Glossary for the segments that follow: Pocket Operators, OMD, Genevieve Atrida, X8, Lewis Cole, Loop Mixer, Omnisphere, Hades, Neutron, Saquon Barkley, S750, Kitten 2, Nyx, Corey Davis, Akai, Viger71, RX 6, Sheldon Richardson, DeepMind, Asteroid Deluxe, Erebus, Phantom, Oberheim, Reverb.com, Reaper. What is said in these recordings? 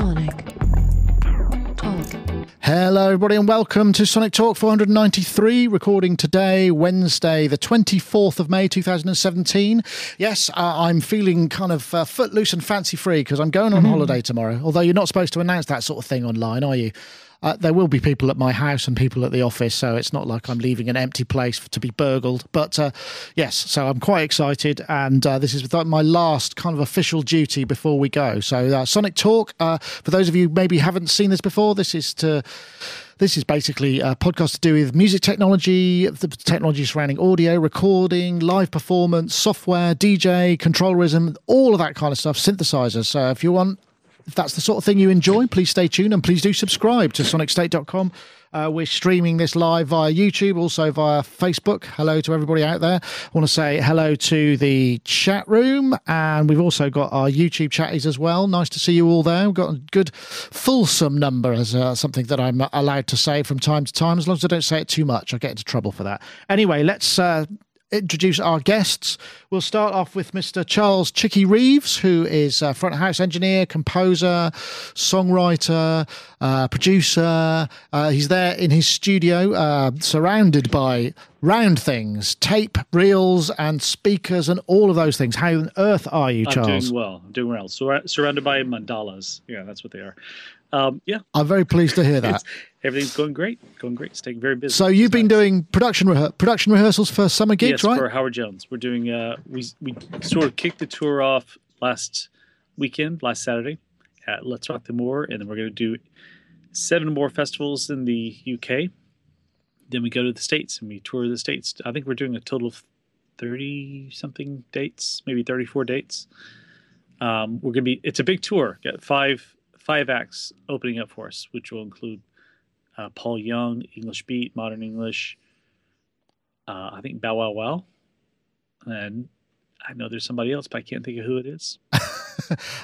Sonic Talk. Hello everybody and welcome to Sonic Talk 493, recording today, Wednesday the 24th of May 2017. Yes, I'm feeling kind of footloose and fancy free because I'm going on holiday tomorrow, although you're not supposed to announce that sort of thing online, are you? There will be people at my house and people at the office, so it's not like I'm leaving an empty place to be burgled. But yes, so I'm quite excited, and this is my last kind of official duty before we go. So Sonic Talk, for those of you who maybe haven't seen this before, this is basically a podcast to do with music technology, the technology surrounding audio, recording, live performance, software, DJ, controllerism, all of that kind of stuff, synthesizers. So if you want... If that's the sort of thing you enjoy, please stay tuned and please do subscribe to sonicstate.com. We're streaming this live via YouTube, also via Facebook. Hello to everybody out there. I want to say hello to the chat room, and we've also got our YouTube chatties as well. Nice to see you all there. We've got a good fulsome number as something that I'm allowed to say from time to time. As long as I don't say it too much, I get into trouble for that. Anyway, let's... introduce our guests. We'll start off with Mr. Charles Chicky Reeves, who is a front house engineer, composer, songwriter, producer. He's there in his studio, surrounded by round things, tape, reels, and speakers, and all of those things. How on earth are you, Charles? I'm doing well. I'm doing well. Surrounded by mandalas. Yeah, that's what they are. Yeah, I'm very pleased to hear that. Everything's going great. Going great. Staying very busy. So you've been doing production rehearsals for Summer Gigs, right? Yes, for Howard Jones. We're doing. We sort of kicked the tour off last Saturday at Let's Rock The Moor, and then we're going to do 7 more festivals in the UK. Then we go to the States and we tour the States. I think we're doing a total of 30 something dates, maybe 34 dates. We're going to be. It's a big tour. Got 5 acts opening up for us, which will include Paul Young, English Beat, Modern English, I think Bow Wow Wow, and I know there's somebody else, but I can't think of who it is.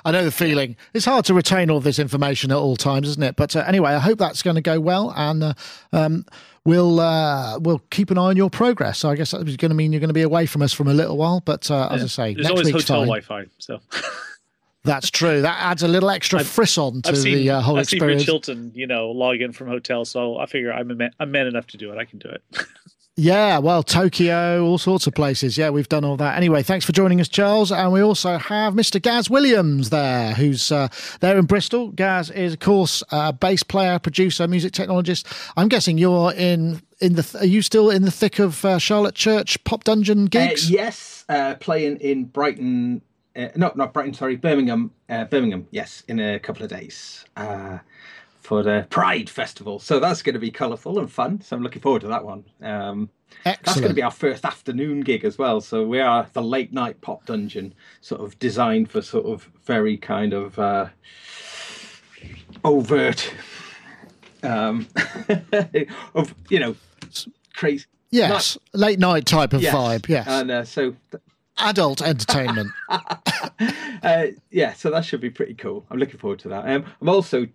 I know the feeling. It's hard to retain all this information at all times, isn't it? But anyway, I hope that's going to go well, and we'll keep an eye on your progress. So I guess that was going to mean you're going to be away from us for a little while, but as I say, there's next always week's hotel Wi-Fi, so... That's true. That adds a little extra frisson to the whole experience. I've seen Rich Hilton, log in from hotel, so I figure I'm man enough to do it. I can do it. Yeah, well, Tokyo, all sorts of places. Yeah, we've done all that. Anyway, thanks for joining us, Charles. And we also have Mr. Gaz Williams there, who's there in Bristol. Gaz is, of course, a bass player, producer, music technologist. I'm guessing you're are you still in the thick of Charlotte Church Pop Dungeon gigs? Yes, playing in Brighton. Not Brighton, sorry, Birmingham. Birmingham, yes, in a couple of days for the Pride Festival. So that's going to be colourful and fun. So I'm looking forward to that one. That's going to be our first afternoon gig as well. So we are the late night pop dungeon, sort of designed for sort of very kind of overt, of crazy. Yes, late night type of vibe. Yes, and so. Adult entertainment. So that should be pretty cool. I'm looking forward to that. I'm also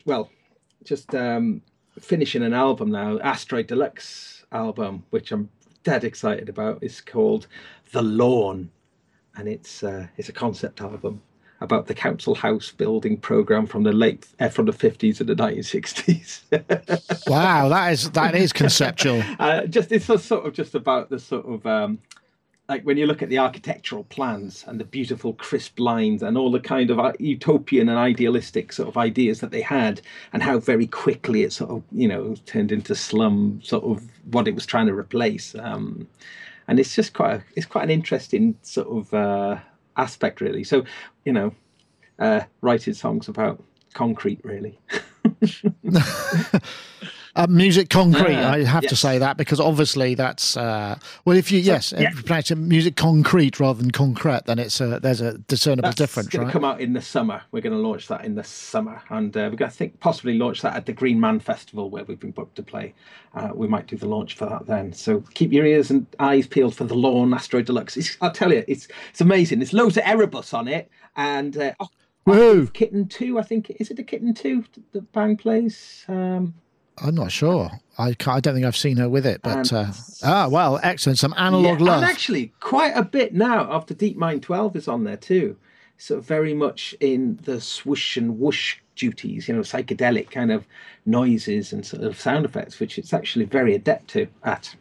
finishing an album now, Asteroid Deluxe album, which I'm dead excited about. It's called The Lawn, and it's a concept album about the council house building program from the from the 50s and the 1960s. Wow, that is conceptual. It's sort of just about the sort of. Like when you look at the architectural plans and the beautiful crisp lines and all the kind of utopian and idealistic sort of ideas that they had, and how very quickly it sort of, turned into slum, sort of what it was trying to replace. And it's just quite an interesting sort of aspect, really. So, writing songs about concrete, really. Music concrete, I have to say that, because obviously that's if you pronounce music concrete rather than concrete, then it's there's a discernible difference. It's going to come out in the summer. We're going to launch that in the summer, and we're going to possibly launch that at the Green Man Festival, where we've been booked to play. We might do the launch for that then. So keep your ears and eyes peeled for The Lawn, Asteroid Deluxe. I'll tell you, it's amazing. There's loads of Erebus on it, and Kitten 2, I think. Is it the Kitten 2 that Bang plays? I'm not sure. I don't think I've seen her with it, but excellent. Some analog love. And actually, quite a bit now after DeepMind 12 is on there too. sort of very much in the swoosh and whoosh duties, you know, psychedelic kind of noises and sort of sound effects, which it's actually very adept to at.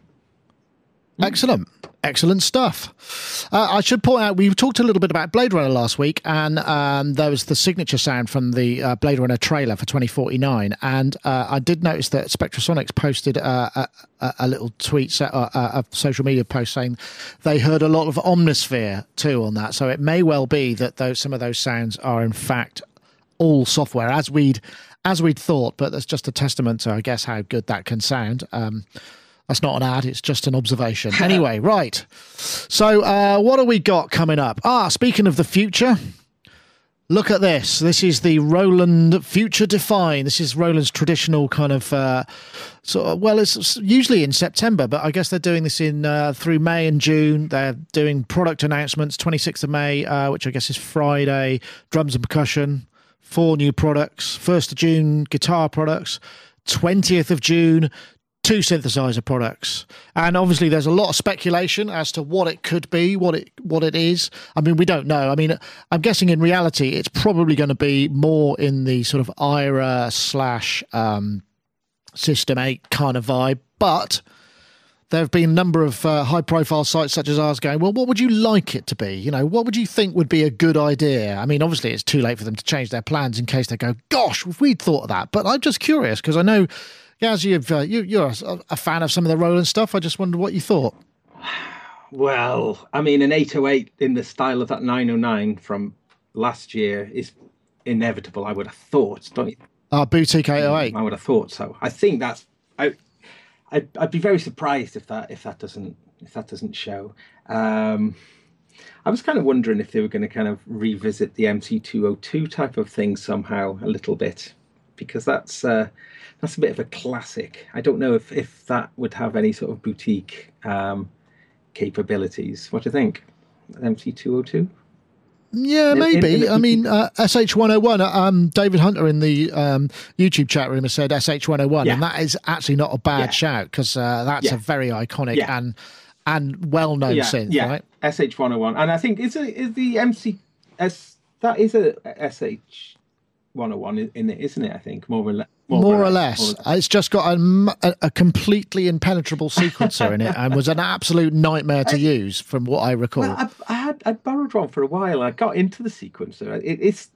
Excellent. Excellent stuff. I should point out, we talked a little bit about Blade Runner last week, and there was the signature sound from the Blade Runner trailer for 2049. And I did notice that Spectrasonics posted a little tweet, a social media post saying they heard a lot of Omnisphere too on that. So it may well be that those, some of those sounds are in fact all software, as we'd thought, but that's just a testament to, I guess, how good that can sound. That's not an ad, it's just an observation. Anyway, right. So what have we got coming up? Speaking of the future, look at this. This is the Roland Future Define. This is Roland's traditional kind of, it's usually in September, but I guess they're doing this in through May and June. They're doing product announcements, 26th of May, which I guess is Friday, drums and percussion, 4 new products, 1st of June, guitar products, 20th of June, 2 synthesizer products. And obviously there's a lot of speculation as to what it could be, what it is. I mean, we don't know. I mean, I'm guessing in reality it's probably going to be more in the sort of IRA / System 8 kind of vibe, but there have been a number of high-profile sites such as ours going, well, what would you like it to be? You know, what would you think would be a good idea? I mean, obviously, it's too late for them to change their plans in case they go, gosh, if we'd thought of that. But I'm just curious, because I know, Gaz, you're a fan of some of the Roland stuff. I just wondered what you thought. Well, I mean, an 808 in the style of that 909 from last year is inevitable, I would have thought. Don't you? Boutique 808. I would have thought so. I think that's... I'd be very surprised if that doesn't show. I was kind of wondering if they were going to kind of revisit the MC202 type of thing somehow a little bit, because that's a bit of a classic. I don't know if that would have any sort of boutique capabilities. What do you think, MC202? Yeah, maybe. I mean, SH-101, David Hunter in the YouTube chat room has said SH-101, yeah. And that is actually not a bad shout, because that's a very iconic and well-known synth, right? SH-101. And I think is the MCS, that is a SH-101 in it, isn't it, I think? More or less. It's just got a completely impenetrable sequencer in it, and was an absolute nightmare to use, from what I recall. Well, I borrowed one for a while. I got into the sequencer. It's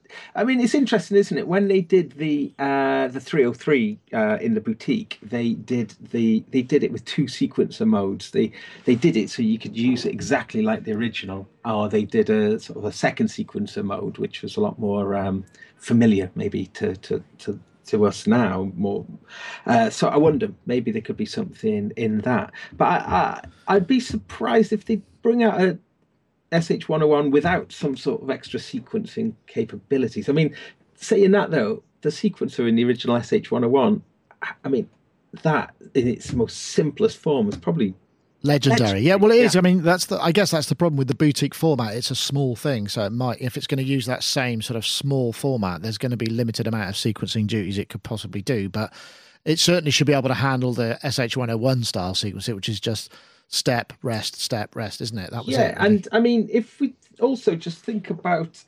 interesting, isn't it? When they did the 303 in the boutique, they did it with 2 sequencer modes. They did it so you could use it exactly like the original. Or they did a sort of a second sequencer mode, which was a lot more familiar, maybe to us now more, so I wonder maybe there could be something in that. But I'd be surprised if they bring out a SH-101 without some sort of extra sequencing capabilities. I mean, saying that though, the sequencer in the original SH-101, I mean, that in its most simplest form is probably legendary. Yeah, well, it is. I mean, I guess that's the problem with the boutique format. It's a small thing, so it might, if it's going to use that same sort of small format, there's going to be limited amount of sequencing duties it could possibly do. But it certainly should be able to handle the SH-101 style sequencing, which is just step rest, isn't it? That was it. Really. And I mean, if we also just think about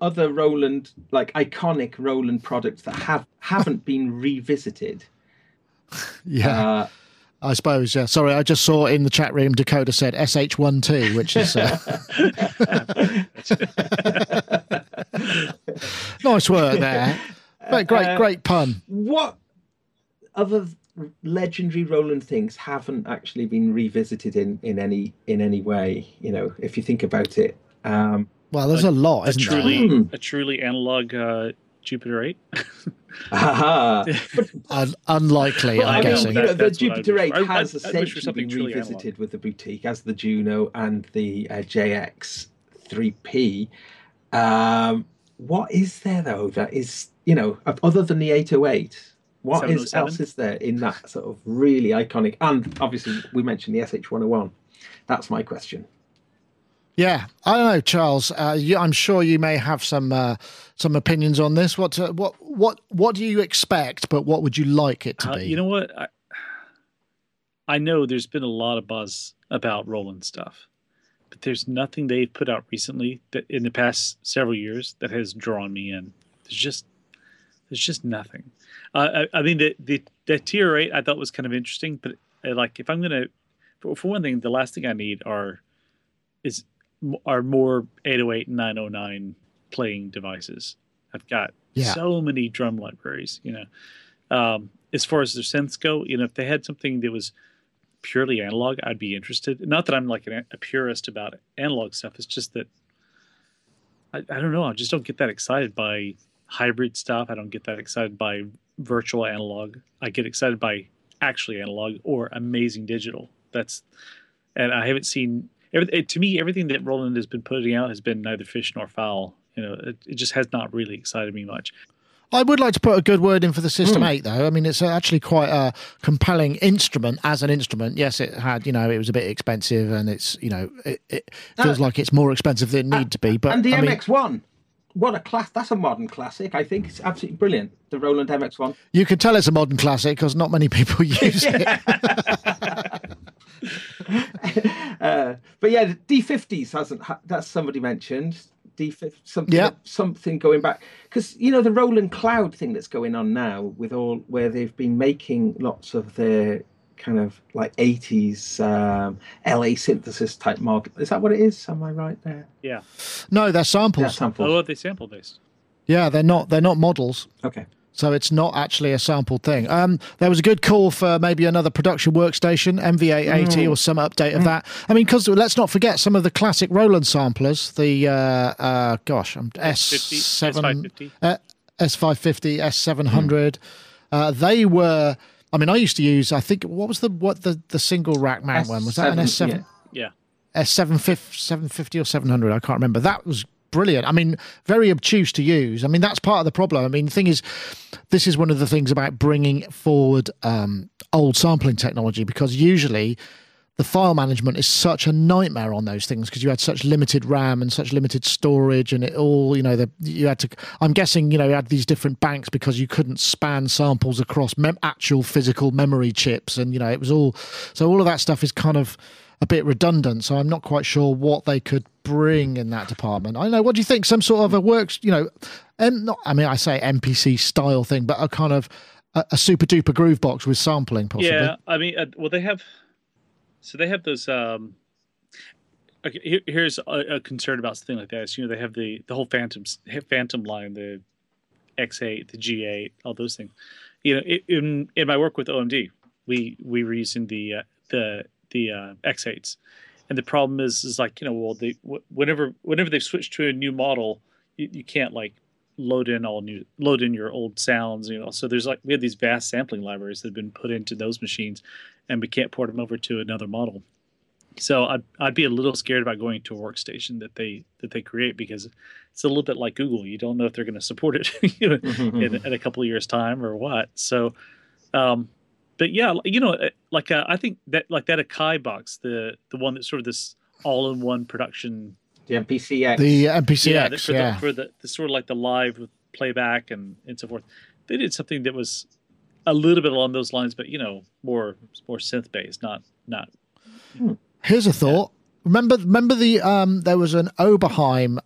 other Roland, like iconic Roland products that haven't been revisited. Yeah. I suppose, yeah. Sorry, I just saw in the chat room, Dakota said SH-12, which is... nice work there. But great pun. What other legendary Roland things haven't actually been revisited in any way, you know, if you think about it? Well, there's a lot, isn't there? A truly analog... Jupiter 8. Aha. Unlikely, well, I'm guessing. You know, the Jupiter 8 has essentially been revisited with the boutique as the Juno and the JX3P. What is there, though, that is, you know, other than the 808, what else is there in that sort of really iconic? And obviously, we mentioned the SH-101. That's my question. Yeah, I don't know, Charles. I'm sure you may have some opinions on this. What do you expect? But what would you like it to be? You know what? I know there's been a lot of buzz about Roland stuff, but there's nothing they've put out recently that in the past several years that has drawn me in. There's just nothing. I mean, the tier 8 I thought was kind of interesting, but like if I'm gonna, for one thing, the last thing I need are more 808 and 909 playing devices. I've got so many drum libraries, you know. As far as their synths go, you know, if they had something that was purely analog, I'd be interested. Not that I'm like a purist about analog stuff. It's just that I don't know. I just don't get that excited by hybrid stuff. I don't get that excited by virtual analog. I get excited by actually analog or amazing digital. And I haven't seen to me, everything that Roland has been putting out has been neither fish nor fowl. You know, it just has not really excited me much. I would like to put a good word in for the System 8, though. I mean, it's actually quite a compelling instrument as an instrument. Yes, it had, you know, it was a bit expensive, and it's, you know, it feels like it's more expensive than it need to be. But and the MX1, what a class! That's a modern classic. I think it's absolutely brilliant. The Roland MX1. You can tell it's a modern classic because not many people use it. But yeah, the D50s that's somebody mentioned. D50, something going back, because you know the Roland Cloud thing that's going on now with where they've been making lots of their kind of like 80s LA synthesis type model. Is that what it is? Am I right there? Yeah. No, they're samples. Oh, are they sample based? Yeah, they're not models. Okay. So it's not actually a sampled thing. There was a good call for maybe another production workstation, MV8880 or some update of that. I mean, because let's not forget some of the classic Roland samplers, the, S550, S700. They were, I mean, I used to use, I think, what was the single rack mount one? Was that an S7? Yeah. S750 or 700, I can't remember. That was brilliant. I mean, very obtuse to use. I mean, that's part of the problem. I mean, the thing is, this is one of the things about bringing forward old sampling technology, because usually the file management is such a nightmare on those things because you had such limited RAM and such limited storage, and it all, you know, you had to, I'm guessing, you know, you had these different banks because you couldn't span samples across actual physical memory chips, and, you know, it was all, so all of that stuff is kind of a bit redundant, so I'm not quite sure what they could bring in that department. I don't know. What do you think? Some sort of a works, you know, not, I mean, I say MPC style thing, but a kind of a super duper groove box with sampling, possibly. Yeah, I mean, well, they have those. Okay, here's a concern about something like that. Is, you know, they have the whole Phantom line, the X8, the G8, all those things. You know, in my work with OMD, we were using the X8s, and the problem is like, you know, well, whenever they've switched to a new model, you can't like load in your old sounds, you know. So there's like, we have these vast sampling libraries that have been put into those machines, and we can't port them over to another model. So I'd be a little scared about going to a workstation that they create, because it's a little bit like Google. You don't know if they're going to support it you know, in a couple of years' time or what. So. But yeah, you know, like I think that like that Akai box, the one that's sort of this all-in-one production, the MPCX, for the sort of like the live with playback and so forth. They did something that was a little bit along those lines, but you know, more synth based, not. Here's a thought. Yeah. Remember the there was an Oberheim,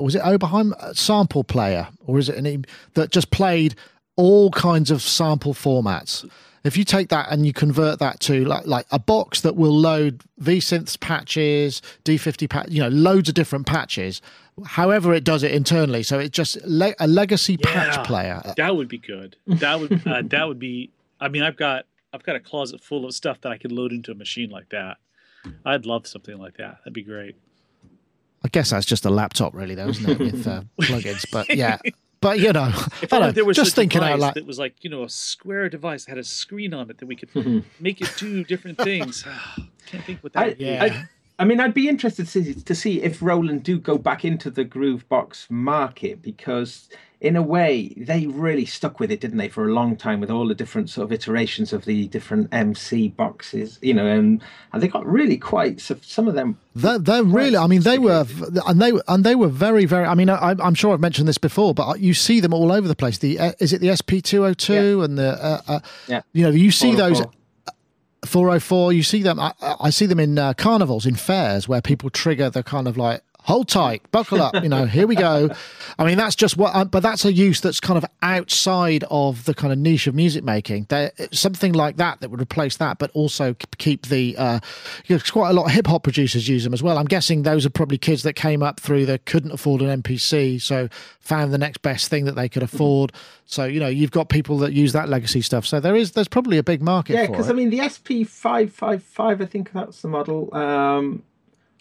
was it Oberheim sample player, or is it that just played all kinds of sample formats? If you take that and you convert that to like a box that will load VSynths patches, D50 patch, you know, loads of different patches, however it does it internally. So it just a legacy patch player. That would be good. That would that would be. I mean, I've got a closet full of stuff that I could load into a machine like that. I'd love something like that. That'd be great. I guess that's just a laptop, really, though, isn't it, with plugins? But yeah. But, you know, if I there was just a device out, like, that was like, you know, a square device that had a screen on it that we could make it do different things. Can't think what that would be. I mean, I'd be interested to see if Roland do go back into the Groovebox market, because in a way they really stuck with it, didn't they, for a long time with all the different sort of iterations of the different MC boxes, you know, and they got really quite, some of them. They're really, I mean, they were very, very, I mean, I'm sure I've mentioned this before, but you see them all over the place. Is it the SP202 and the, you know, you see those 404, you see them. I see them in carnivals, in fairs, where people trigger the kind of like, hold tight, buckle up, you know, here we go. I mean, that's just what, but that's a use that's kind of outside of the kind of niche of music making. There, something like that that would replace that, but also keep the, quite a lot of hip hop producers use them as well. I'm guessing those are probably kids that came up through that couldn't afford an MPC, so found the next best thing that they could afford. So, you know, you've got people that use that legacy stuff. So there's probably a big market for it. Yeah, because I mean, the SP555, I think that's the model,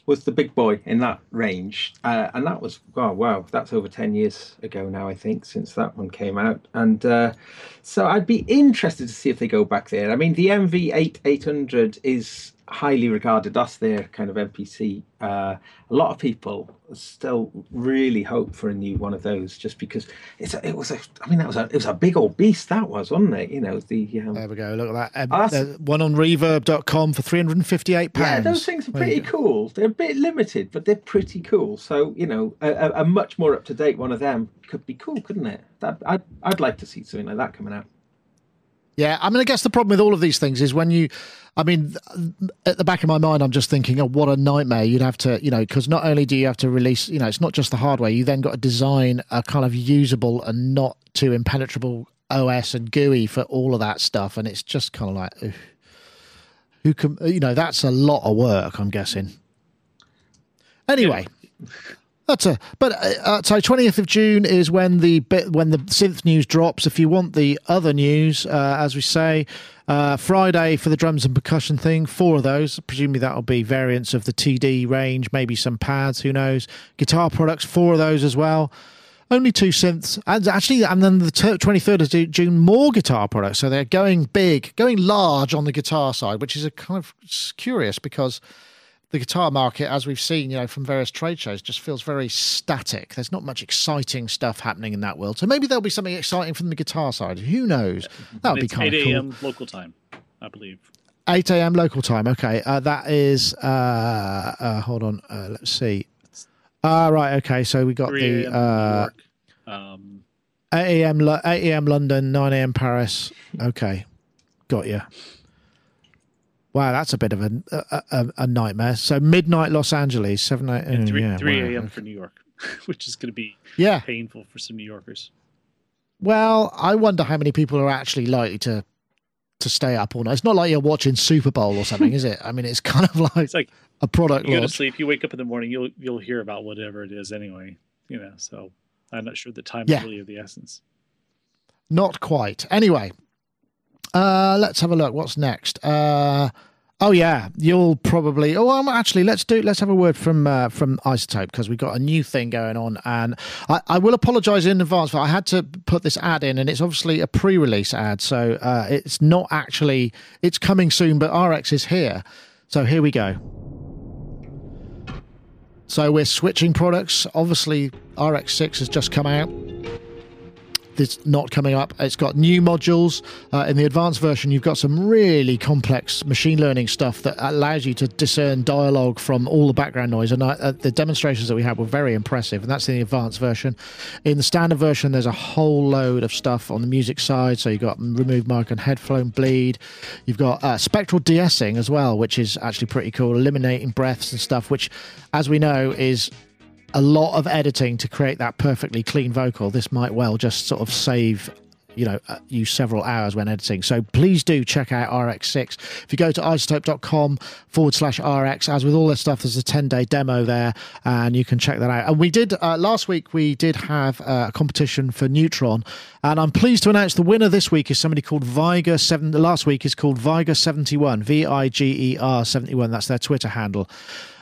was the big boy in that range, and that was, oh wow, that's over 10 years ago now, I think, since that one came out. And so I'd be interested to see if they go back there. I mean, the MV8800 is highly regarded. That's their kind of MPC. A lot of people still really hope for a new one of those, just because it was a big old beast, that was, wasn't it? You know, the there we go, look at that. One on reverb.com for £358. Yeah, those things are pretty cool. They're a bit limited, but they're pretty cool. So, you know, a much more up-to-date one of them could be cool, couldn't it? I'd like to see something like that coming out. Yeah, I mean, I guess the problem with all of these things is when you, I mean, at the back of my mind, I'm just thinking, oh, what a nightmare. You'd have to, you know, because not only do you have to release, you know, it's not just the hardware. You then got to design a kind of usable and not too impenetrable OS and GUI for all of that stuff. And it's just kind of like, oof. Who can, you know, that's a lot of work, I'm guessing. Anyway. Yeah. So 20th of June is when the synth news drops. If you want the other news, as we say, Friday for the drums and percussion thing, 4 of those. Presumably that'll be variants of the TD range, maybe some pads, who knows. Guitar products, 4 of those as well. Only 2 synths. And then the 23rd of June, more guitar products. So they're going big, going large on the guitar side, which is a kind of curious because the guitar market, as we've seen, you know, from various trade shows, just feels very static. There's not much exciting stuff happening in that world. So maybe there'll be something exciting from the guitar side. Who knows? That would be kind of cool. 8 a.m. local time, I believe. 8 a.m. local time. Okay. That is, hold on. Let's see. Right. Okay. So we got the 8 a.m. London, 9 a.m. Paris. Okay. Got you. Wow, that's a bit of a nightmare. So midnight Los Angeles, 7 a.m. and 3 a.m. for New York, which is going to be painful for some New Yorkers. Well, I wonder how many people are actually likely to stay up all night. It's not like you're watching Super Bowl or something, is it? I mean, it's kind of like a product launch. You go to sleep, you wake up in the morning, you'll hear about whatever it is anyway. You know, so I'm not sure the time is really of the essence. Not quite. Anyway. Let's have a look. What's next? Let's have a word from iZotope, because we've got a new thing going on, and I will apologise in advance for I had to put this ad in, and it's obviously a pre-release ad, so it's not actually, it's coming soon, but RX is here. So here we go. So we're switching products. Obviously, RX 6 has just come out. It's not coming up. It's got new modules. In the advanced version, you've got some really complex machine learning stuff that allows you to discern dialogue from all the background noise. And the demonstrations that we had were very impressive. And that's in the advanced version. In the standard version, there's a whole load of stuff on the music side. So you've got remove mic and headphone bleed. You've got spectral de-essing as well, which is actually pretty cool. Eliminating breaths and stuff, which, as we know, is a lot of editing to create that perfectly clean vocal. This might well just sort of save, you know, you several hours when editing. So please do check out RX6. If you go to iZotope.com/RX, as with all this stuff, there's a 10-day demo there, and you can check that out. And we did, last week, we did have a competition for Neutron, and I'm pleased to announce the winner this week is somebody called Viger71. Last week is called Viger71, Viger 71. That's their Twitter handle.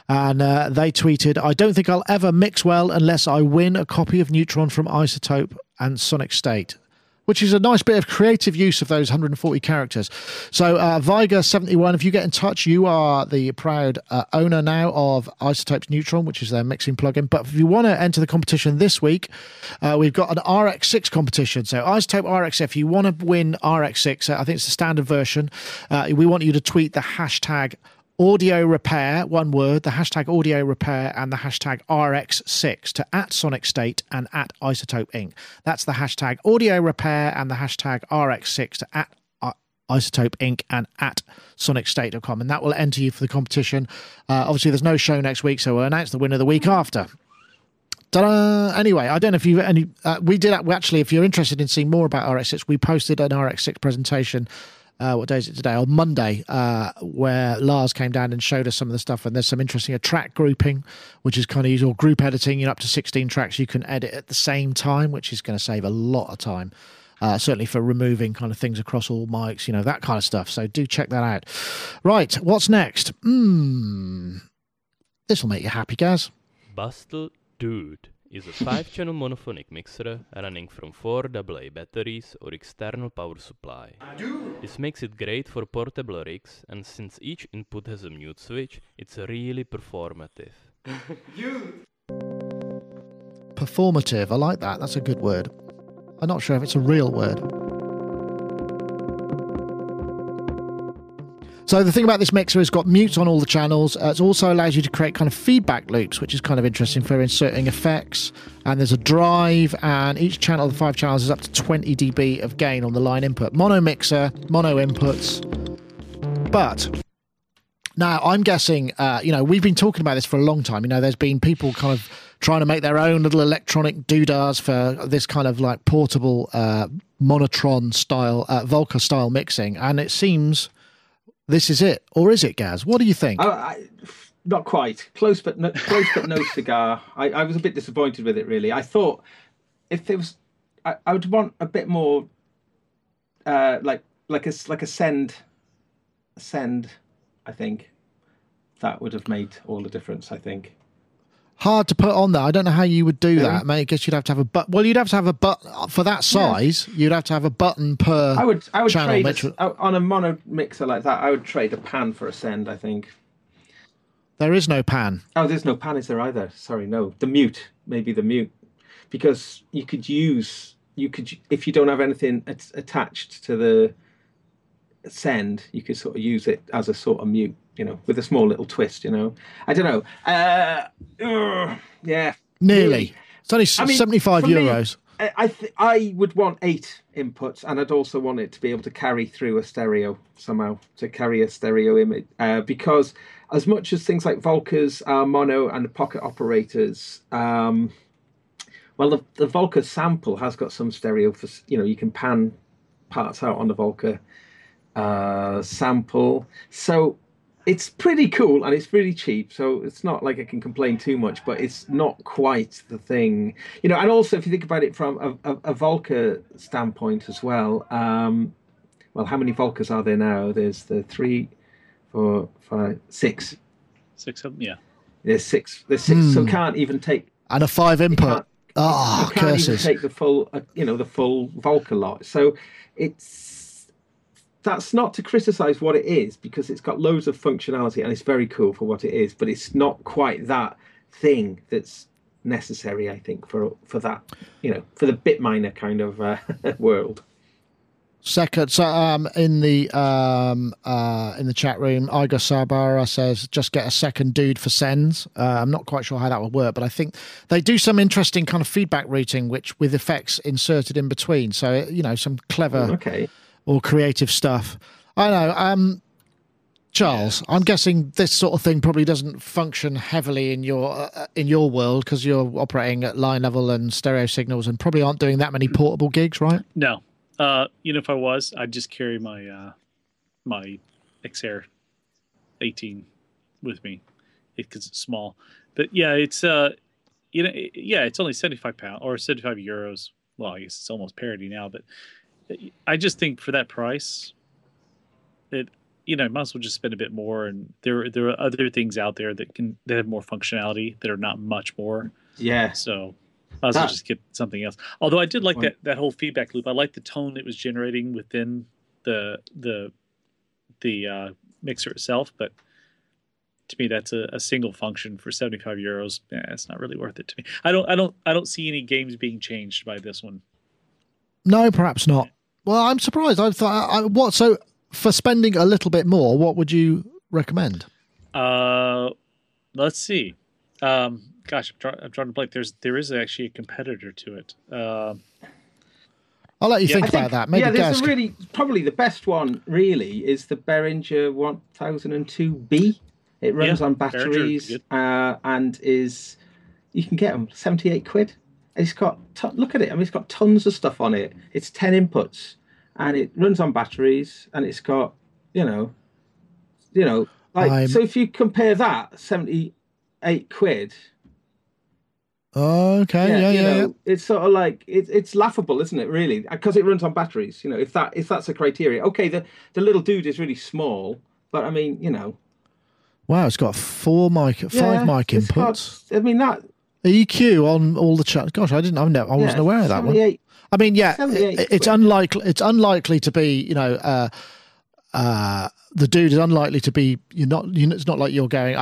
And they tweeted, "I don't think I'll ever mix well unless I win a copy of Neutron from iZotope and Sonic State," which is a nice bit of creative use of those 140 characters. So Viger71, if you get in touch, you are the proud owner now of iZotope's Neutron, which is their mixing plugin. But if you want to enter the competition this week, we've got an RX6 competition. So iZotope RX, if you want to win RX6, I think it's the standard version, we want you to tweet the hashtag audio repair, one word, the hashtag audio repair, and the hashtag RX6 to @SonicState and @iZotope Inc. That's the hashtag audio repair and the hashtag RX6 to iZotope Inc. and at sonicstate.com. And that will enter you for the competition. Obviously, there's no show next week, so we'll announce the winner the week after. Ta-da! Anyway, I don't know if you've any... we actually, if you're interested in seeing more about RX6, we posted an RX6 presentation... what day is it today? On Monday, where Lars came down and showed us some of the stuff. And there's some interesting track grouping, which is kind of usual group editing. You're up to 16 tracks you can edit at the same time, which is going to save a lot of time, certainly for removing kind of things across all mics, you know, that kind of stuff. So do check that out. Right, what's next? This will make you happy, Gaz. Bastl Dude is a 5-channel monophonic mixer running from 4 AA batteries or external power supply. This makes it great for portable rigs, and since each input has a mute switch, it's really performative. Performative, I like that, that's a good word. I'm not sure if it's a real word. So the thing about this mixer is it's got mutes on all the channels. It also allows you to create kind of feedback loops, which is kind of interesting for inserting effects. And there's a drive, and each channel, the 5 channels, is up to 20 dB of gain on the line input. Mono mixer, mono inputs. But now I'm guessing, you know, we've been talking about this for a long time. You know, there's been people kind of trying to make their own little electronic doodahs for this kind of like portable monotron style, Volca style mixing. And it seems... this is it, or is it, Gaz? What do you think? Not quite. Close but no cigar. I was a bit disappointed with it, really. I thought if it was, I would want a bit more, like a send. I think that would have made all the difference. I think. Hard to put on there. I don't know how you would do that, mate. I guess you'd have to have a button. Well, you'd have to have a button for that size. Yeah. You'd have to have a button per. I would channel. On a mono mixer like that, I would trade a pan for a send. I think there is no pan. Oh, there's no pan, is there either? Sorry, no. Maybe the mute, because you could if you don't have anything attached to the send, you could sort of use it as a sort of mute. You know, with a small little twist, you know. I don't know. Yeah. Nearly. It's only €75. Me, I would want 8 inputs, and I'd also want it to be able to carry through a stereo somehow, to carry a stereo image. Because as much as things like Volcas are mono and pocket operators, well, the Volca sample has got some stereo. For, you know, you can pan parts out on the Volca sample. So... it's pretty cool and it's really cheap, so it's not like I can complain too much, but it's not quite the thing. You know, and also if you think about it from a Volca standpoint as well, well, how many Volcas are there now? There's the 3, 4, 5, 6. 6 of them, yeah. There's six, so can't even take... and a 5 input. Oh, curses. Can't even take the full, you know, the full Volca lot. So it's... that's not to criticize what it is, because it's got loads of functionality and it's very cool for what it is, but it's not quite that thing that's necessary, I think, for that, you know, for the Bitminer kind of world. Second, so in the chat room, Iga Sabara says just get a second dude for sends. I'm not quite sure how that would work, but I think they do some interesting kind of feedback routing, which with effects inserted in between. So, you know, some clever... okay. Or creative stuff. I know. Charles, I'm guessing this sort of thing probably doesn't function heavily in your world, because you're operating at line level and stereo signals, and probably aren't doing that many portable gigs, right? No. You know, if I was, I'd just carry my my Xair 18 with me, because it's small. But yeah, it's you know, yeah, it's only £75 or €75. Well, I guess it's almost parity now, but. I just think for that price, it, you know, I might as well just spend a bit more. And there are other things out there that have more functionality that are not much more. Yeah. So I might as well just get something else. Although I did like that whole feedback loop. I liked the tone it was generating within the mixer itself. But to me, that's a single function for €75. Eh, it's not really worth it to me. I don't see any games being changed by this one. No, perhaps not. Well, I'm surprised. I thought, what? So, for spending a little bit more, what would you recommend? Let's see. I'm trying to blank. There is actually a competitor to it. I'll let you think about that. Maybe there's a really, probably the best one really is the Behringer 1002B. It runs on batteries and is, you can get them £78. And it's got, look at it. I mean, it's got tons of stuff on it. It's 10 inputs and it runs on batteries and it's got, you know, like, so if you compare that, £78. Okay. Yeah. It's sort of like it's laughable, isn't it? Really, because it runs on batteries. You know, if that's a criteria, okay. The little dude is really small, but I mean, you know. Wow, it's got five mic inputs. Got, I mean that EQ on all the chat. Gosh, I wasn't aware of that one. I mean, yeah, it's unlikely. It's unlikely to be. You know, the dude is unlikely to be. It's not like you're going.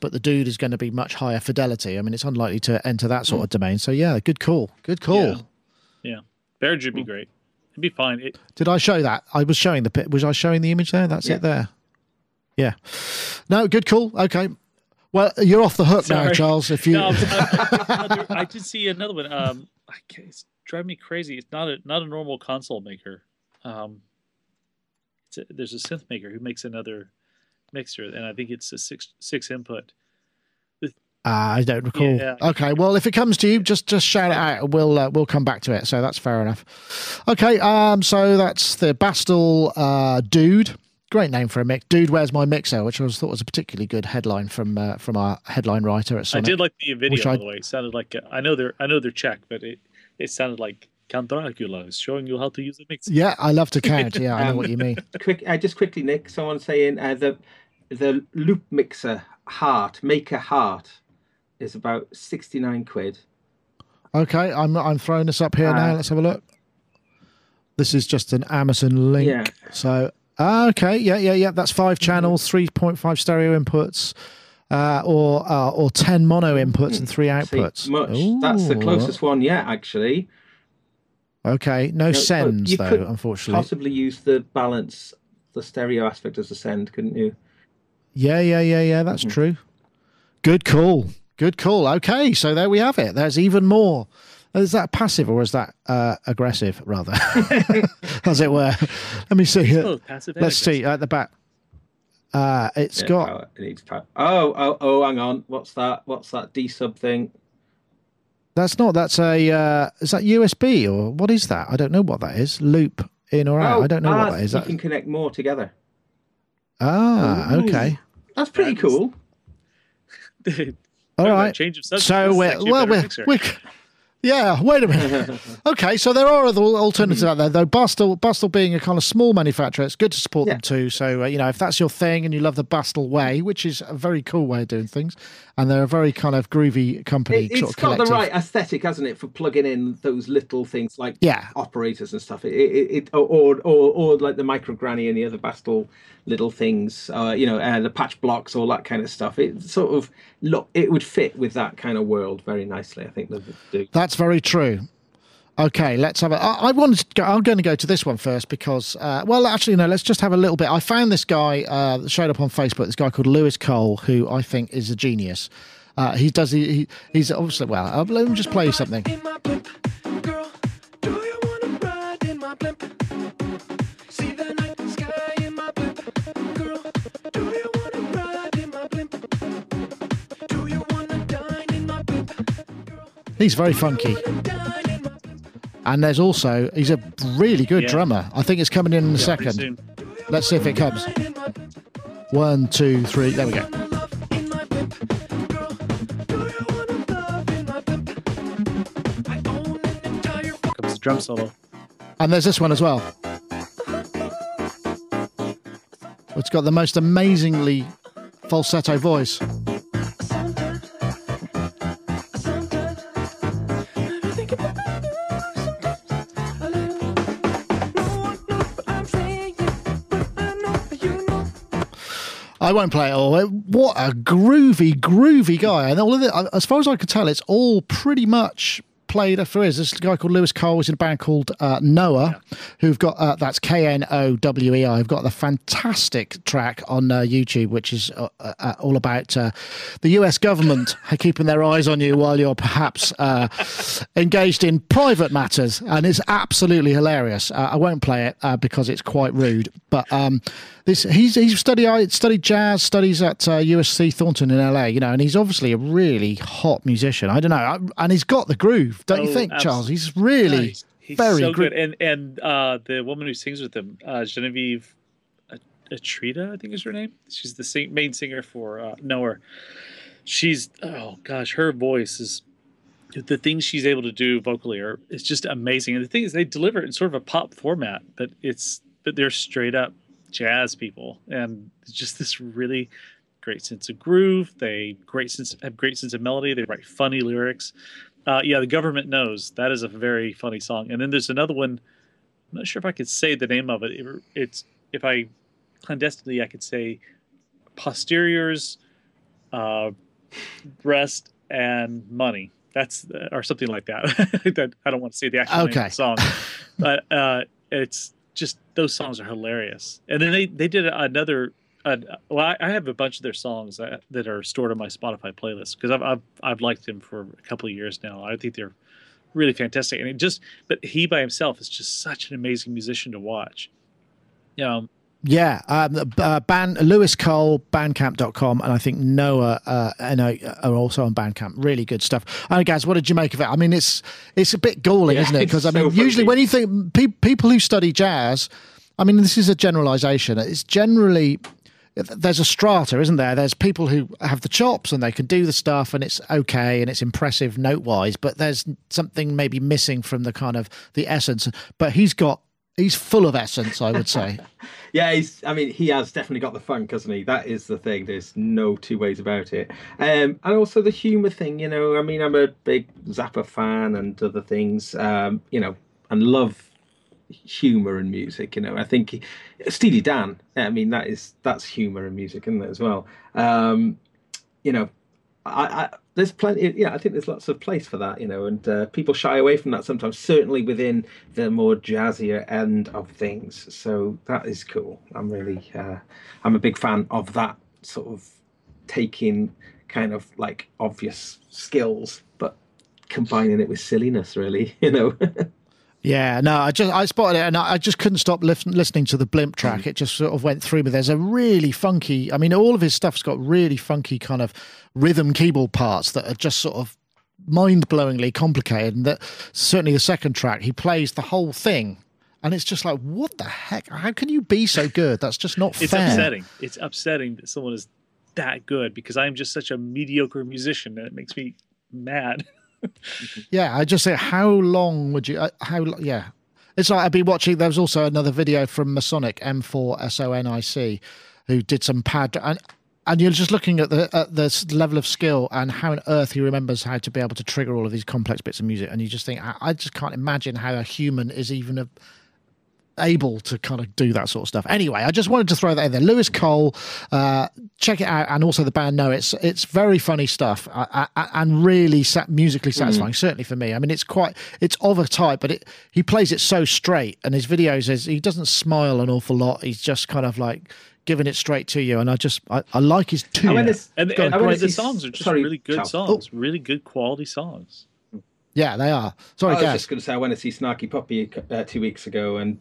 But the dude is going to be much higher fidelity. I mean, it's unlikely to enter that sort of domain. So yeah, good call. Good call. Yeah, Behringer would be great. It'd be fine. Did I show that? I was showing the Was I showing the image there? That's it there. Yeah. No, good call. Okay. Well, you're off the hook now, Charles. If you, I did see another one. It's driving me crazy. It's not a normal console maker. There's a synth maker who makes another mixer, and I think it's a six input. I don't recall. Yeah. Okay, well, if it comes to you, just shout it out. We'll come back to it. So that's fair enough. Okay. So that's the Bastl Dude. Great name for a mix. Dude, where's my mixer? Which I thought was a particularly good headline from our headline writer at Sonic. I did like the video, by the way. It sounded like I know they're Czech, but it sounded like Count Dracula is showing you how to use a mixer. Yeah, I love to count. Yeah, I know what you mean. Just quickly, Nick. Someone saying the loop mixer Maker Heart is about £69. Okay, I'm throwing this up here now. Let's have a look. This is just an Amazon link. Yeah. So. Okay, yeah. That's 5 channels, 3.5 stereo inputs, or 10 mono inputs and 3 outputs. That's the closest one yet, actually. Okay, no sends though, unfortunately. Possibly use the balance, the stereo aspect as a send, couldn't you? Yeah. That's true. Good call. Okay, so there we have it. There's even more. Is that passive or is that aggressive, rather? As it were. Let me see. Let's see at the back. It's got. Power. It needs power. Oh! Hang on. What's that D sub thing? That's not. That's a. Is that USB or what is that? I don't know what that is. Loop in or out. I don't know what that is. You can connect more together. Okay. That's pretty cool. All right. Change of subject. So we're Yeah, wait a minute. Okay, so there are other alternatives out there, though. Bastl being a kind of small manufacturer, it's good to support them too. So, if that's your thing and you love the Bastl way, which is a very cool way of doing things, and they're a very kind of groovy company. It's got the right aesthetic, hasn't it, for plugging in those little things like operators and stuff. Or like the Micro Granny and the other Bastl little things, the patch blocks, all that kind of stuff. It sort of it would fit with that kind of world very nicely, I think. That's very true. Okay, let's have I'm going to go to this one first because, let's just have a little bit. I found this guy that showed up on Facebook, this guy called Lewis Cole, who I think is a genius. He's obviously, let me just play you something. He's very funky. And there's also, he's a really good drummer. I think it's coming in a second. Let's see if it comes. 1, 2, 3, there we go. Comes the drum solo. And there's this one as well. It's got the most amazingly falsetto voice. I won't play it all. What a groovy guy. And all of it, as far as I could tell, it's all pretty much played for is this guy called Lewis Cole. He's in a band called Noah, who've got that's Knowei. I've got the fantastic track on YouTube, which is all about the US government keeping their eyes on you while you're perhaps engaged in private matters, and it's absolutely hilarious. I won't play it because it's quite rude, but he's studied jazz, studies at USC Thornton in LA, you know, and he's obviously a really hot musician. I don't know, and he's got the groove, don't you think, Charles? He's really he's very so good. And the woman who sings with him, Genevieve Atrida, I think is her name. She's the main singer for Nowhere. She's her voice is. The things she's able to do vocally it's just amazing. And the thing is, they deliver it in sort of a pop format, but they're straight up jazz people, and it's just this really great sense of groove. They have great sense of melody. They write funny lyrics. The government knows, that is a very funny song. And then there's another one. I'm not sure if I could say the name of it. It's if I clandestinely I could say posteriors, breast and money. That's or something like that. I don't want to say the actual name of the song, but it's just those songs are hilarious. And then they did another. I have a bunch of their songs that are stored on my Spotify playlist because I've liked them for a couple of years now. I think they're really fantastic. And but he by himself is just such an amazing musician to watch. Lewis Cole, bandcamp.com, and I think Noah and I are also on Bandcamp. Really good stuff. And guys, what did you make of it? I mean, it's a bit galling, isn't it? Because usually when you think people who study jazz, I mean, this is a generalization. It's generally there's a strata, isn't there? There's people who have the chops and they can do the stuff, and it's okay and it's impressive note wise, but there's something maybe missing from the kind of the essence. But he's full of essence, I would say. Yeah, he has definitely got the funk, hasn't he? That is the thing. There's no two ways about it. And also the humour thing, you know. I mean, I'm a big Zappa fan and other things, and love humour and music, you know. I think Steely Dan, that's humour and music, isn't it, as well? There's plenty, I think there's lots of place for that, you know, and people shy away from that sometimes, certainly within the more jazzier end of things. So that is cool. I'm really, I'm a big fan of that sort of taking kind of like obvious skills, but combining it with silliness, really, you know. Yeah, no, I spotted it, and I just couldn't stop listening to the blimp track. It just sort of went through me. There's a really funky, I mean, all of his stuff's got really funky kind of rhythm keyboard parts that are just sort of mind-blowingly complicated, and that certainly the second track, he plays the whole thing, and it's just like, what the heck? How can you be so good? That's just not fair. It's upsetting that someone is that good, because I'm just such a mediocre musician, and it makes me mad. Yeah, I just say, how long would you? It's like I'd be watching. There was also another video from Masonic M4SONIC, who did some pad, and you're just looking at the level of skill and how on earth he remembers how to be able to trigger all of these complex bits of music, and you just think, I just can't imagine how a human is even able to kind of do that sort of stuff. Anyway, I just wanted to throw that in there. Lewis Cole, check it out, and also the band Noah. It's very funny stuff and really musically satisfying, certainly for me. I mean, it's of a type, but he plays it so straight, and his videos he doesn't smile an awful lot. He's just kind of like giving it straight to you, and I like his tune. The songs are just really good songs, really good quality songs. Yeah, they are. Sorry, I was just going to say, I went to see Snarky Puppy 2 weeks ago, and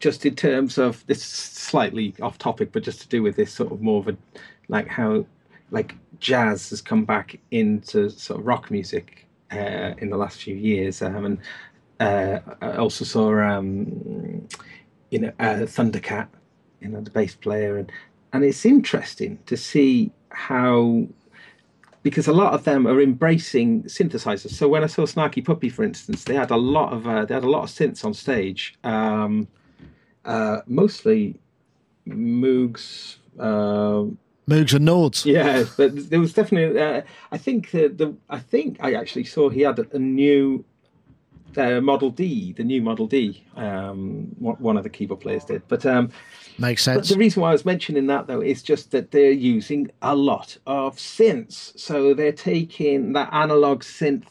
just in terms of this, slightly off topic, but just to do with this sort of more of a like how like jazz has come back into sort of rock music in the last few years, and I also saw Thundercat, the bass player, and it's interesting to see how. Because a lot of them are embracing synthesizers. So when I saw Snarky Puppy, for instance, they had a lot of synths on stage, mostly Moogs. Moogs and Nords. Yeah, but there was definitely. I think I actually saw he had a new Model D, the new Model D, one of the keyboard players did. But makes sense. But the reason why I was mentioning that, though, is just that they're using a lot of synths. So they're taking that analog synth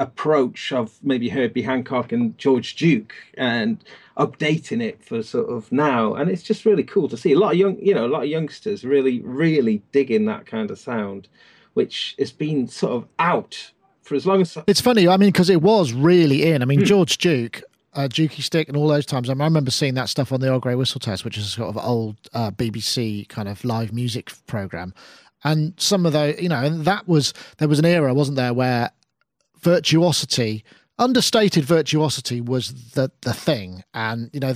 approach of maybe Herbie Hancock and George Duke and updating it for sort of now. And it's just really cool to see a lot of youngsters really, really digging that kind of sound, which has been sort of out for as long as... It's funny, I mean, because it was really in. I mean, George Duke, Dukey Stick and all those times, I remember seeing that stuff on the Old Grey Whistle Test, which is sort of old BBC kind of live music program. And some of those, and there was an era, wasn't there, where virtuosity, understated virtuosity, was the thing. And, I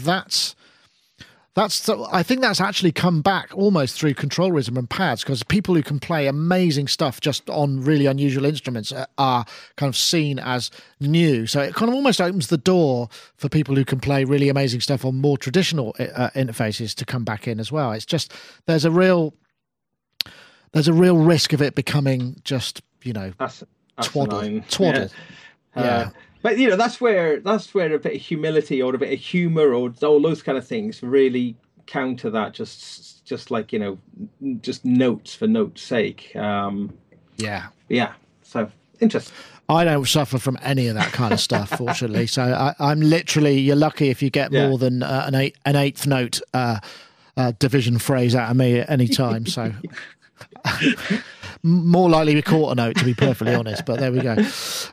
think that's actually come back almost through controllerism and pads, because people who can play amazing stuff just on really unusual instruments are kind of seen as new. So it kind of almost opens the door for people who can play really amazing stuff on more traditional interfaces to come back in as well. It's just, there's a real risk of it becoming just, twaddle. Yeah. But that's where a bit of humility or a bit of humor or all those kind of things really counter that. Just like just notes for notes' sake. Yeah. So interesting. I don't suffer from any of that kind of stuff, fortunately. So I'm literally, you're lucky if you get more than an eighth note division phrase out of me at any time. So. More likely a quarter note, to be perfectly honest, but there we go.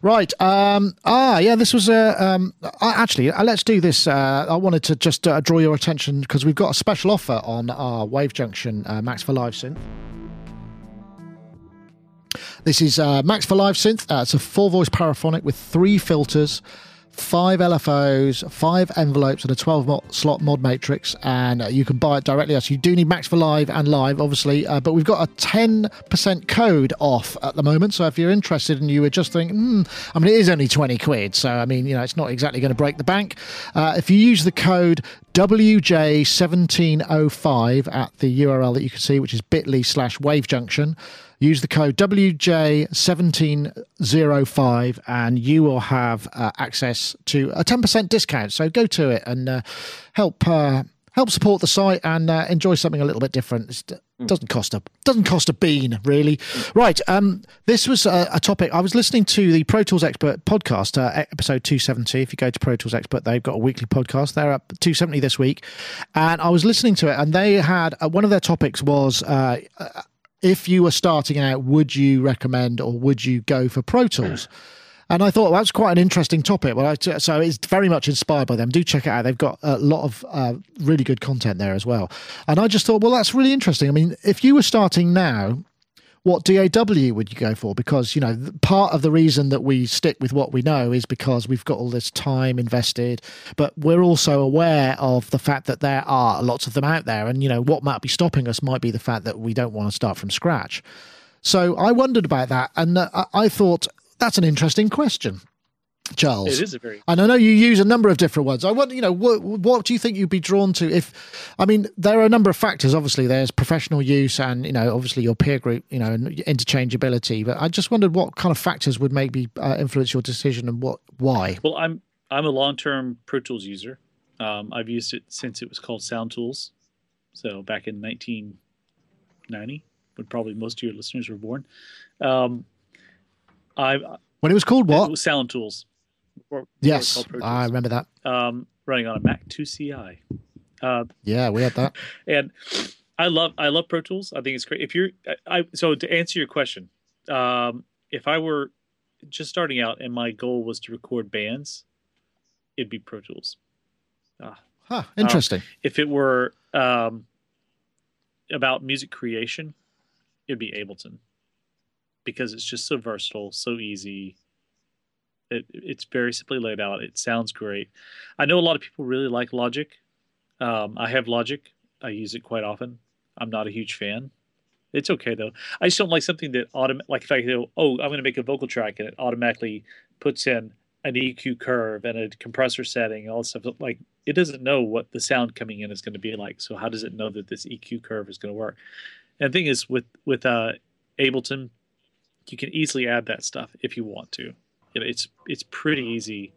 Right. This was let's do this. I wanted to just draw your attention, because we've got a special offer on our Wave Junction Max for Live synth. This is Max for Live synth. It's a 4-voice paraphonic with 3 filters, 5 LFOs, 5 envelopes, and a 12-slot mod matrix, and you can buy it directly. So you do need Max for Live and Live, obviously, but we've got a 10% code off at the moment, so if you're interested and you were just thinking, I mean, it is only 20 quid, so, I mean, it's not exactly going to break the bank. If you use the code WJ1705 at the URL that you can see, which is bit.ly/wavejunction, use the code WJ1705 and you will have access to a 10% discount. So go to it and help support the site and enjoy something a little bit different. It doesn't cost a bean, really. Right. This was a topic. I was listening to the Pro Tools Expert podcast, episode 270. If you go to Pro Tools Expert, they've got a weekly podcast. They're up 270 this week. And I was listening to it, and they had one of their topics was... if you were starting out, would you recommend or would you go for Pro Tools? And I thought, well, that's quite an interesting topic. Well, so it's very much inspired by them. Do check it out. They've got a lot of really good content there as well. And I just thought, well, that's really interesting. I mean, if you were starting now, what DAW would you go for? Because, part of the reason that we stick with what we know is because we've got all this time invested, but we're also aware of the fact that there are lots of them out there. And, what might be stopping us might be the fact that we don't want to start from scratch. So I wondered about that. And I thought that's an interesting question, Charles. It is a very... And I know you use a number of different ones. I want, what do you think you'd be drawn to if, I mean, there are a number of factors, obviously. There's professional use and, obviously your peer group, and interchangeability. But I just wondered what kind of factors would maybe influence your decision and why? Well, I'm a long-term Pro Tools user. I've used it since it was called Sound Tools. So back in 1990, when probably most of your listeners were born. When it was called what? It was Sound Tools. Yes, I remember that. Running on a Mac 2CI. We had that. And I love Pro Tools. I think it's great. So to answer your question, if I were just starting out and my goal was to record bands, it'd be Pro Tools. Interesting. If it were about music creation, it'd be Ableton, because it's just so versatile, so easy. It's very simply laid out. It sounds great. I know a lot of people really like Logic. I have Logic. I use it quite often. I'm not a huge fan. It's okay, though. I just don't like something that like if I go, I'm going to make a vocal track, and it automatically puts in an EQ curve and a compressor setting and all this stuff. Like, it doesn't know what the sound coming in is going to be like, so how does it know that this EQ curve is going to work? And the thing is, with Ableton, you can easily add that stuff if you want to. You know, it's pretty easy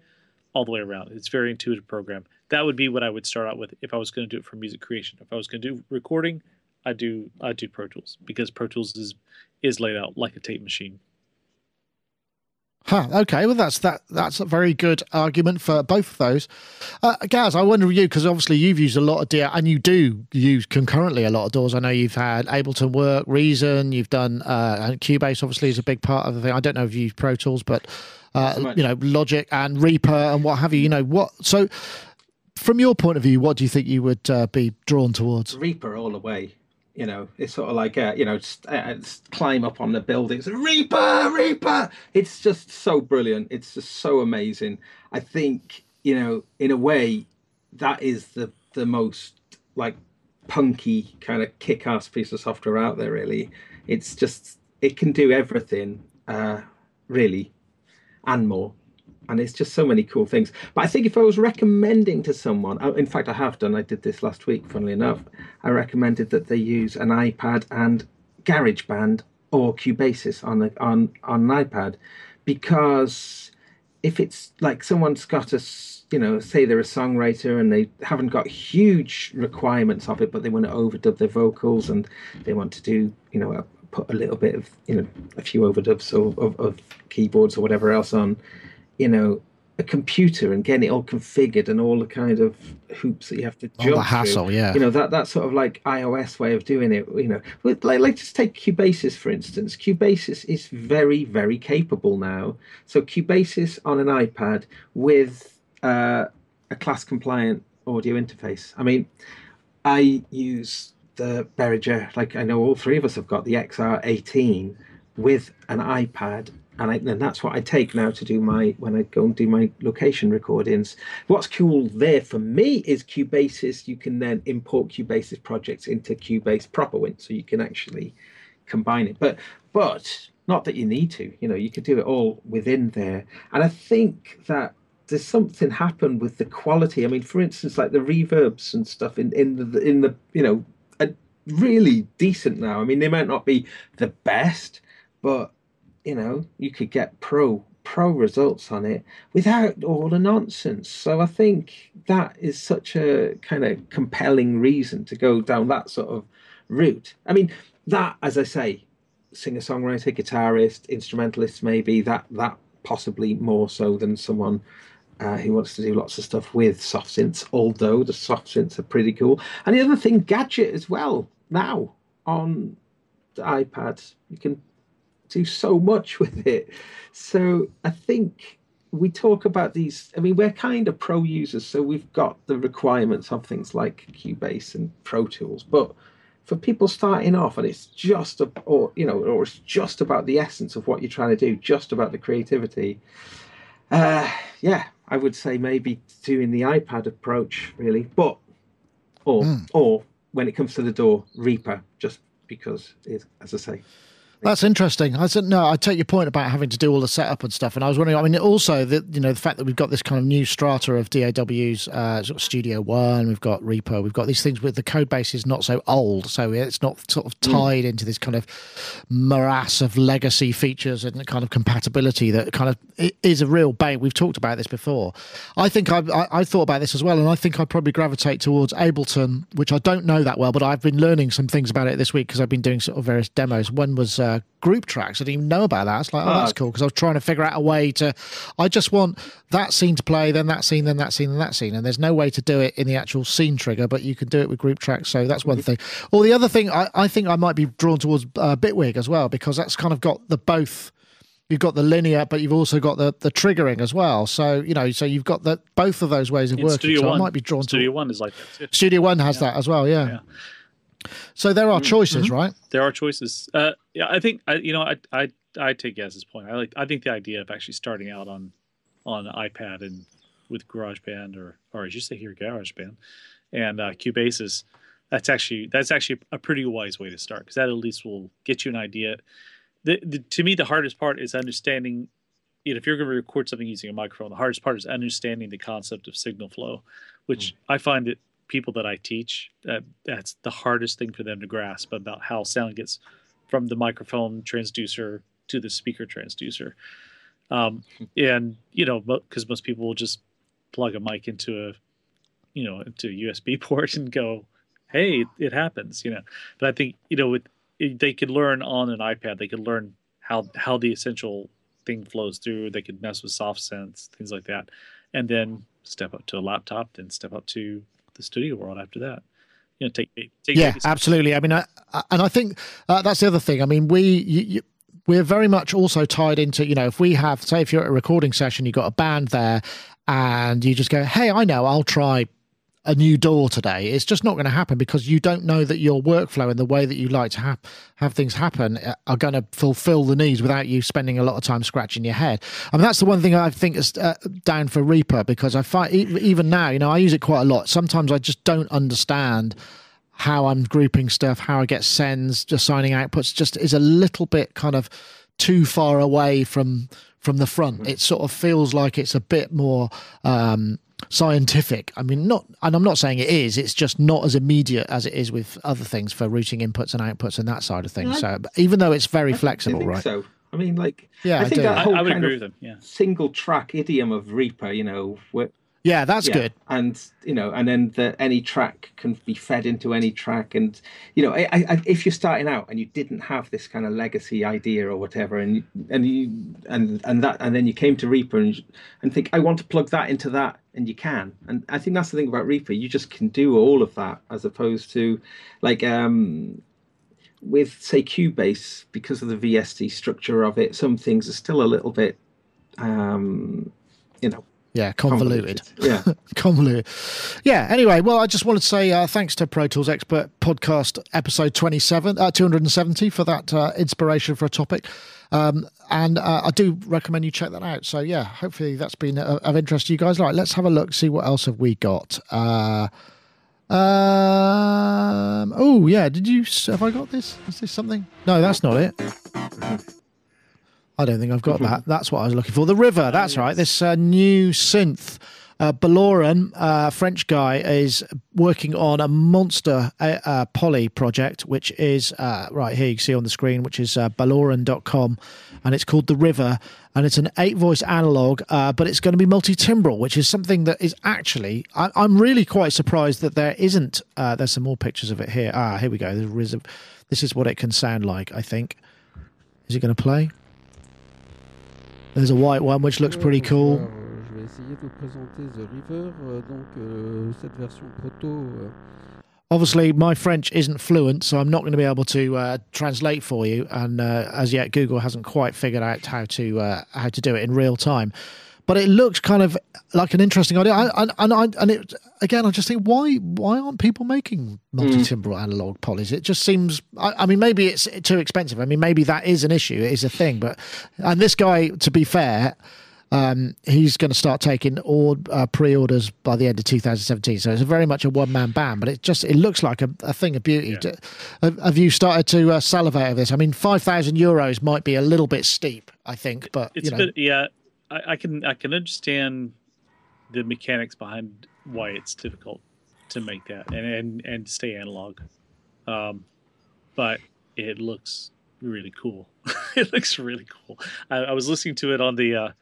all the way around. It's a very intuitive program. That would be what I would start out with if I was going to do it for music creation. If I was going to do recording, I do Pro Tools, because Pro Tools is laid out like a tape machine. Huh, okay, well that's a very good argument for both of those. Gaz, I wonder you, because obviously you've used a lot of DAW, and you do use concurrently a lot of DAWs. I know you've had Ableton work, Reason, you've done and Cubase obviously is a big part of the thing. I don't know if you use Pro Tools, but you know, Logic and Reaper and what have you. You know what? So from your point of view, what do you think you would be drawn towards? Reaper all the way. You know, it's sort of like, you know, just climb up on the buildings. Reaper, Reaper! It's just so brilliant. It's just so amazing. I think, you know, in a way, that is the most, like, punky kind of kick-ass piece of software out there, really. It's just, it can do everything, really, and more. And it's just so many cool things. But I think if I was recommending to someone, in fact, I have done, I did this last week, funnily enough, I recommended that they use an iPad and GarageBand or Cubasis on an iPad, because if it's like someone's got a, you know, say they're a songwriter and they haven't got huge requirements of it, but they want to overdub their vocals and they want to do, you know, put a little bit of, you know, a few overdubs of keyboards or whatever else on, you know, a computer and getting it all configured and all the kind of hoops that you have to jump through. All the hassle, yeah. You know, that sort of like iOS way of doing it, you know. Like just take Cubasis, for instance. Cubasis is very, very capable now. So Cubasis on an iPad with a class-compliant audio interface. I mean, I use the Behringer, like I know all three of us have got the XR18 with an iPad. And that's what I take now to do when I go and do my location recordings. What's cool there for me is Cubasis. You can then import Cubasis projects into Cubase proper, so you can actually combine it. But not that you need to. You know, you could do it all within there. And I think that there's something happened with the quality. I mean, for instance, like the reverbs and stuff in the you know, are really decent now. I mean, they might not be the best, but you know, you could get pro results on it without all the nonsense. So I think that is such a kind of compelling reason to go down that sort of route. I mean, that, as I say, singer-songwriter, guitarist, instrumentalists, maybe that possibly more so than someone who wants to do lots of stuff with soft synths, although the soft synths are pretty cool. And the other thing, Gadget as well, now on the iPad, you can do so much with it. So I think we talk about these, I mean, we're kind of pro users, so we've got the requirements of things like Cubase and Pro Tools, but for people starting off, and it's just or it's just about the essence of what you're trying to do, just about the creativity, I would say maybe doing the iPad approach, really, but or when it comes to the door, Reaper, just because it, as I say. That's interesting. I said, no, I take your point about having to do all the setup and stuff. And I was wondering, I mean, also, you know, the fact that we've got this kind of new strata of DAWs, sort of Studio One, we've got Reaper, we've got these things with the code base is not so old. So it's not sort of tied into this kind of morass of legacy features and kind of compatibility that kind of is a real bane. We've talked about this before. I think I thought about this as well. And I think I'd probably gravitate towards Ableton, which I don't know that well, but I've been learning some things about it this week because I've been doing sort of various demos. One was group tracks. I didn't even know about that. It's like, oh, that's cool, because I was trying to figure out a way to, I just want that scene to play, then that scene, then that scene, then that scene, and there's no way to do it in the actual scene trigger, but you can do it with group tracks. So that's one thing. Or the other thing, I think I might be drawn towards Bitwig as well, because that's kind of got the both. You've got the linear, but you've also got the triggering as well. So, you know, so you've got the both of those ways of in working. Studio so One, I might be drawn Studio to One is like that too. Studio One has that as well, yeah. So there are choices, right? There are choices. I think I take Gaz's point. I think the idea of actually starting out on iPad and with GarageBand or as you say here, GarageBand and Cubasis, that's actually a pretty wise way to start, because that at least will get you an idea. To me, the hardest part is understanding. You know, if you're going to record something using a microphone, the hardest part is understanding the concept of signal flow, which I find that people that I teach, that's the hardest thing for them to grasp about how sound gets from the microphone transducer to the speaker transducer. And, you know, because most people will just plug a mic into a, you know, into a USB port and go, hey, it happens, you know. But I think, you know, they could learn on an iPad. They could learn how the essential thing flows through. They could mess with soft sense, things like that. And then step up to a laptop, then step up to the studio world after that. You know, take yeah, absolutely. I mean, I think that's the other thing. I mean, we're very much also tied into, you know, if we have, say, if you're at a recording session, you've got a band there and you just go, hey, I know, I'll try a new door today. It's just not going to happen because you don't know that your workflow and the way that you like to have things happen are going to fulfill the needs without you spending a lot of time scratching your head. I mean, that's the one thing I think is down for Reaper, because I find even now, you know, I use it quite a lot. Sometimes I just don't understand how I'm grouping stuff, how I get sends, just assigning outputs, just is a little bit kind of too far away from the front. It sort of feels like it's a bit more scientific. I mean, not, and I'm not saying it is, it's just not as immediate as it is with other things for routing inputs and outputs and that side of things. So even though it's very flexible, right? So I mean, like, yeah, I think that whole I would kind agree of with them. Yeah. Single track idiom of Reaper, you know, yeah, that's good. And, you know, and then any track can be fed into any track. And, you know, I, if you're starting out and you didn't have this kind of legacy idea or whatever, and then you came to Reaper and think, I want to plug that into that, and you can. And I think that's the thing about Reaper. You just can do all of that, as opposed to, like, with, say, Cubase, because of the VST structure of it, some things are still a little bit, you know, yeah, convoluted. Yeah, convoluted. Yeah. Anyway, well, I just wanted to say thanks to Pro Tools Expert Podcast episode 270 for that inspiration for a topic, and I do recommend you check that out. So yeah, hopefully that's been of interest to you guys. Right, let's have a look, see what else have we got. Oh yeah, have I got this? Is this something? No, that's not it. I don't think I've got that. That's what I was looking for. The River, that's right. This new synth. Baloran, French guy, is working on a monster poly project, which is right here, you can see on the screen, which is baloran.com, and it's called The River, and it's an 8-voice analog, but it's going to be multi-timbral, which is something that is actually, I'm really quite surprised that there isn't, there's some more pictures of it here. Ah, here we go. This is what it can sound like, I think. Is it going to play? There's a white one, which looks pretty cool. Obviously, my French isn't fluent, so I'm not going to be able to translate for you. And as yet, Google hasn't quite figured out how to do it in real time. But it looks kind of like an interesting idea. I just think, why aren't people making multi-timbral analog polys? It just seems, I mean, maybe it's too expensive. I mean, maybe that is an issue. It is a thing. And this guy, to be fair, he's going to start taking pre-orders by the end of 2017. So it's very much a one-man band, but it looks like a thing of beauty. Yeah. Have you started to salivate over this? I mean, €5,000 might be a little bit steep, I think, but it's, you know. Yeah. I can understand the mechanics behind why it's difficult to make that and stay analog, but it looks really cool. It looks really cool. I was listening to it on the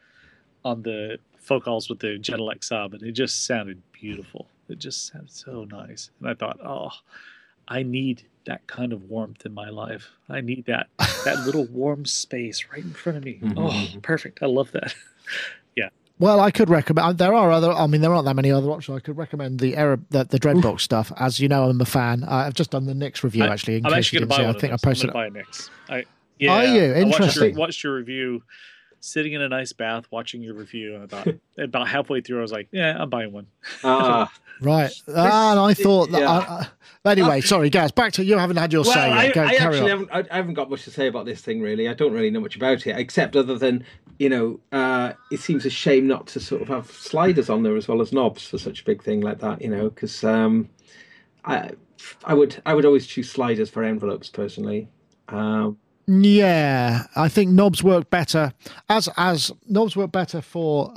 Focals with the Genelec sub, and it just sounded beautiful. It just sounded so nice, and I thought, oh, I need that kind of warmth in my life. I need that little warm space right in front of me. Oh, perfect! I love that. Yeah. Well, I could recommend. There aren't that many other options. I could recommend the Dreadbox stuff. As you know, I'm a fan. I've just done the Nyx review actually. I'm actually going to buy one. I think I posted. I'm going to buy a Nyx. Yeah. Are you interesting? I watched your review, sitting in a nice bath, watching your review, and about halfway through, I was like, yeah, I'm buying one. Right. And I thought that. Yeah. Anyway, sorry, guys. Back to you. Haven't had your say yet. I haven't got much to say about this thing, really. I don't really know much about it, except other than, you know, it seems a shame not to sort of have sliders on there as well as knobs for such a big thing like that, you know, because I would always choose sliders for envelopes personally. Yeah, I think knobs work better as knobs work better for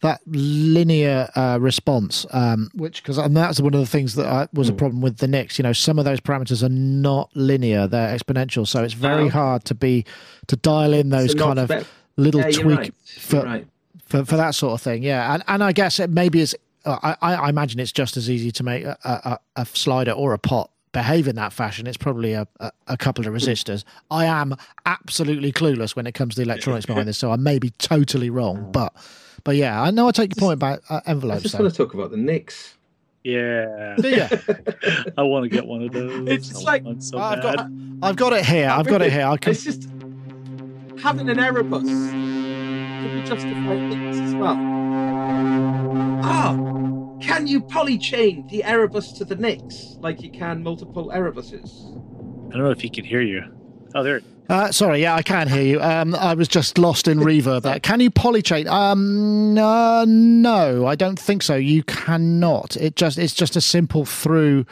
that linear response, because that's one of the things that was a problem with the Nyx. You know, some of those parameters are not linear; they're exponential, so it's very hard to dial in those kind of little tweak for that sort of thing. Yeah, and I guess it maybe is. I imagine it's just as easy to make a slider or a pot behave in that fashion. It's probably a couple of resistors. I am absolutely clueless when it comes to the electronics behind this, so I may be totally wrong. But yeah, I know I take your point about envelopes. I just want to talk about the Nicks. Yeah. I want to get one of those. It's like so I've got it here. I've got it here. It's just having an Erebus. Can we justify Nicks as well? Can you polychain the Erebus to the Nicks like you can multiple Erebuses? I don't know if he can hear you. Oh, there. Sorry, yeah, I can hear you. I was just lost in reverb. Can you polychain? No, I don't think so. You cannot. It's just a simple through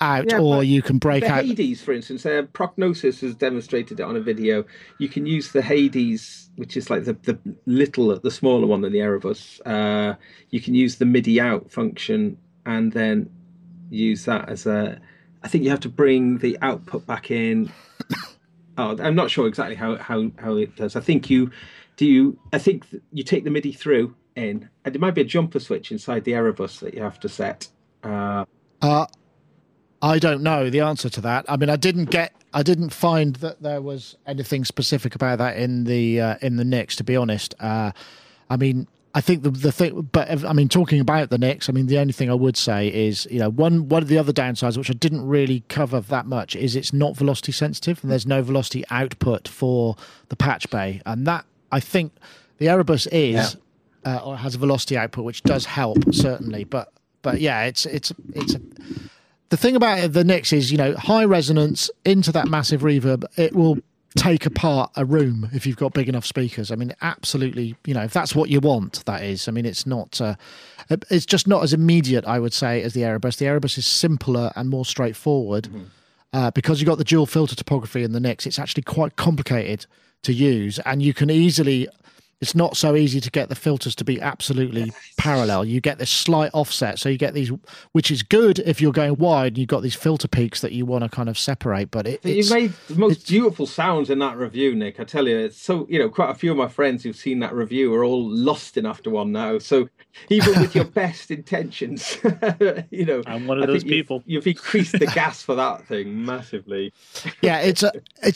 out, or you can break out. Hades, for instance, Prognosis has demonstrated it on a video. You can use the Hades, which is like the smaller one than the Erebus. You can use the MIDI out function and then use that as a. I think you have to bring the output back in. I'm not sure exactly how it does. I think you take the MIDI through in, and there might be a jumper switch inside the Erebus that you have to set. I don't know the answer to that. I mean, I didn't find that there was anything specific about that in the Nicks, to be honest. I mean, I think the thing, but I mean, talking about the Nicks, I mean, the only thing I would say is, you know, one of the other downsides, which I didn't really cover that much, is it's not velocity sensitive, and there's no velocity output for the patch bay, and that I think the Erebus is or has a velocity output, which does help certainly, but yeah, it's the thing about the Nicks is, you know, high resonance into that massive reverb, it will take apart a room if you've got big enough speakers. I mean, absolutely, you know, if that's what you want, that is. I mean, it's not it's just not as immediate, I would say, as the Erebus. The Erebus is simpler and more straightforward. Mm-hmm. Because you've got the dual filter topography in the Nicks, it's actually quite complicated to use, and you can easily, it's not so easy to get the filters to be absolutely parallel. You get this slight offset, so you get these, which is good if you're going wide and you've got these filter peaks that you want to kind of separate. But you made the most beautiful sounds in that review, Nick. I tell you, it's so, you know, quite a few of my friends who've seen that review are all lost in after one now. So even with your best intentions, you know, I'm one of those people. You've increased the gas for that thing massively. Yeah, it's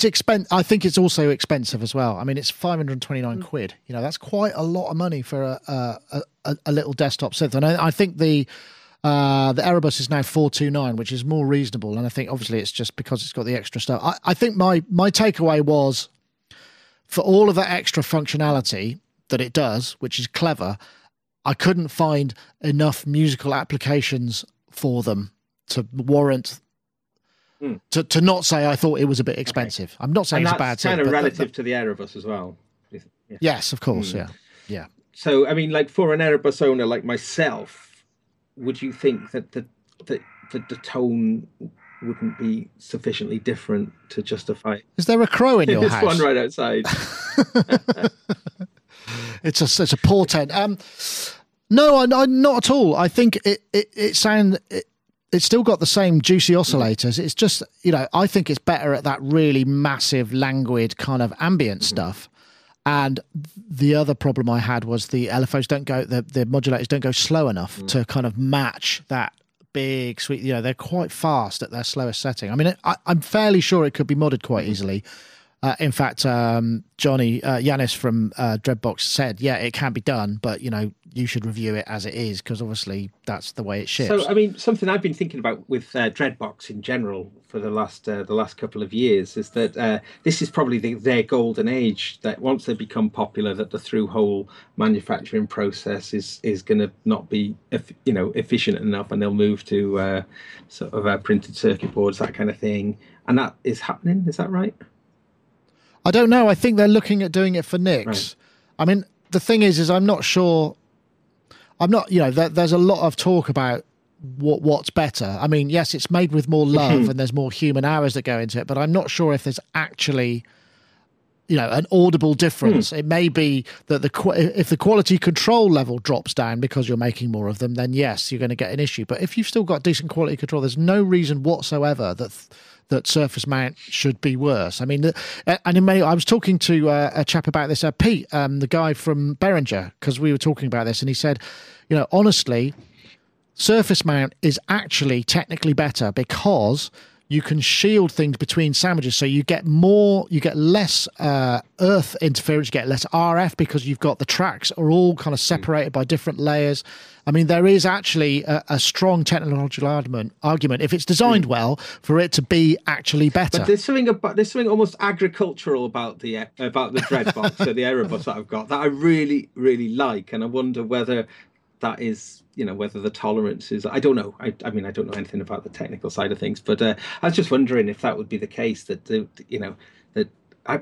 expensive. I think it's also expensive as well. I mean, it's 529 quid. You know, that's quite a lot of money for a little desktop synth, and I think the Erebus is now 429, which is more reasonable. And I think obviously it's just because it's got the extra stuff. I think my takeaway was, for all of that extra functionality that it does, which is clever, I couldn't find enough musical applications for them to warrant. To not say I thought it was a bit expensive. Okay. I'm not saying it's a bad thing. Kind of relative to the Erebus as well. Yeah. Yes, of course. Yeah. So, I mean, like for an Erebus owner like myself, would you think that the tone wouldn't be sufficiently different to justify? Is there a crow in your house? There's one right outside. It's a portent. No, I'm not at all. I think it's still got the same juicy oscillators. It's just, you know, I think it's better at that really massive, languid kind of ambient stuff. And the other problem I had was the LFOs don't go, the modulators don't go slow enough to kind of match that big sweet, you know, they're quite fast at their slowest setting. I mean, I'm fairly sure it could be modded quite easily. In fact, Johnny Yanis from Dreadbox said, yeah, it can be done, but, you know, you should review it as it is, because obviously that's the way it ships. So, I mean, something I've been thinking about with Dreadbox in general for the last couple of years is that this is probably their golden age, that once they become popular, that the through-hole manufacturing process is going to not be, you know, efficient enough, and they'll move to sort of printed circuit boards, that kind of thing. And that is happening, is that right? I don't know. I think they're looking at doing it for Nicks. Right. I mean, the thing is I'm not sure. I'm not, you know, there's a lot of talk about what's better. I mean, yes, it's made with more love and there's more human hours that go into it, but I'm not sure if there's actually, you know, an audible difference. It may be that if the quality control level drops down because you're making more of them, then yes, you're going to get an issue. But if you've still got decent quality control, there's no reason whatsoever that that surface mount should be worse. I mean, and in many, I was talking to a chap about this, Pete, the guy from Behringer, because we were talking about this, and he said, you know, honestly, surface mount is actually technically better because you can shield things between sandwiches, so you get more, you get less earth interference, you get less RF because you've got the tracks are all kind of separated by different layers. I mean, there is actually a strong technological argument if it's designed well for it to be actually better. But there's something almost agricultural about the dreadbox or the Erebus that I've got that I really, really like, and I wonder whether that is, you know, whether the tolerance is, I don't know. I mean, I don't know anything about the technical side of things, but I was just wondering if that would be the case, that, you know, that,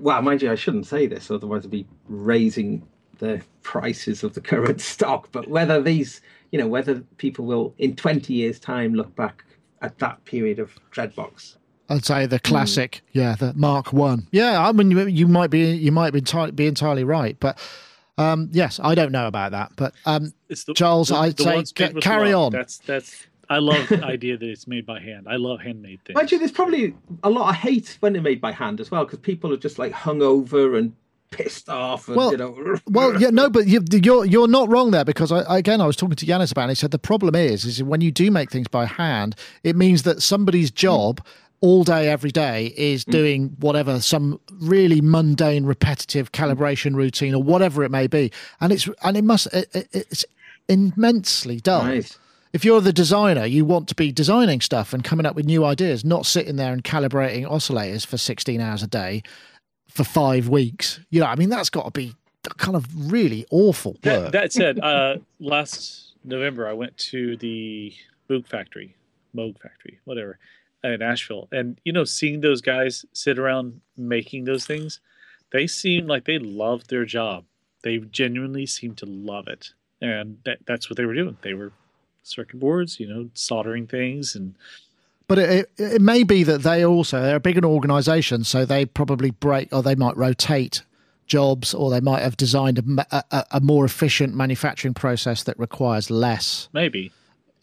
well, mind you, I shouldn't say this, otherwise I'd be raising the prices of the current stock, but whether these, you know, whether people will, in 20 years' time, look back at that period of dreadbox. I'd say the classic, the Mark One. Yeah, I mean, you might be entirely right, but... yes, I don't know about that, but Charles, I'd say carry on. That's. I love the idea that it's made by hand. I love handmade things. Actually, there's probably a lot of hate when they're made by hand as well, because people are just like hung over and pissed off. And, well, you know. Well, yeah, no, but you're not wrong there, because I was talking to Yanis about it. And he said the problem is when you do make things by hand, it means that somebody's job. All day, every day is doing whatever, some really mundane, repetitive calibration routine or whatever it may be, and it's immensely dull. Nice. If you're the designer, you want to be designing stuff and coming up with new ideas, not sitting there and calibrating oscillators for 16 hours a day for 5 weeks. You know, I mean, that's got to be kind of really awful work. That said, last November I went to the Moog factory, whatever, in Asheville, and you know, seeing those guys sit around making those things, they seem like they loved their job. They genuinely seemed to love it, and that's what they were doing. They were circuit boards, you know, soldering things, and. But it may be that they're a big organization, so they probably break, or they might rotate jobs, or they might have designed a more efficient manufacturing process that requires less. Maybe.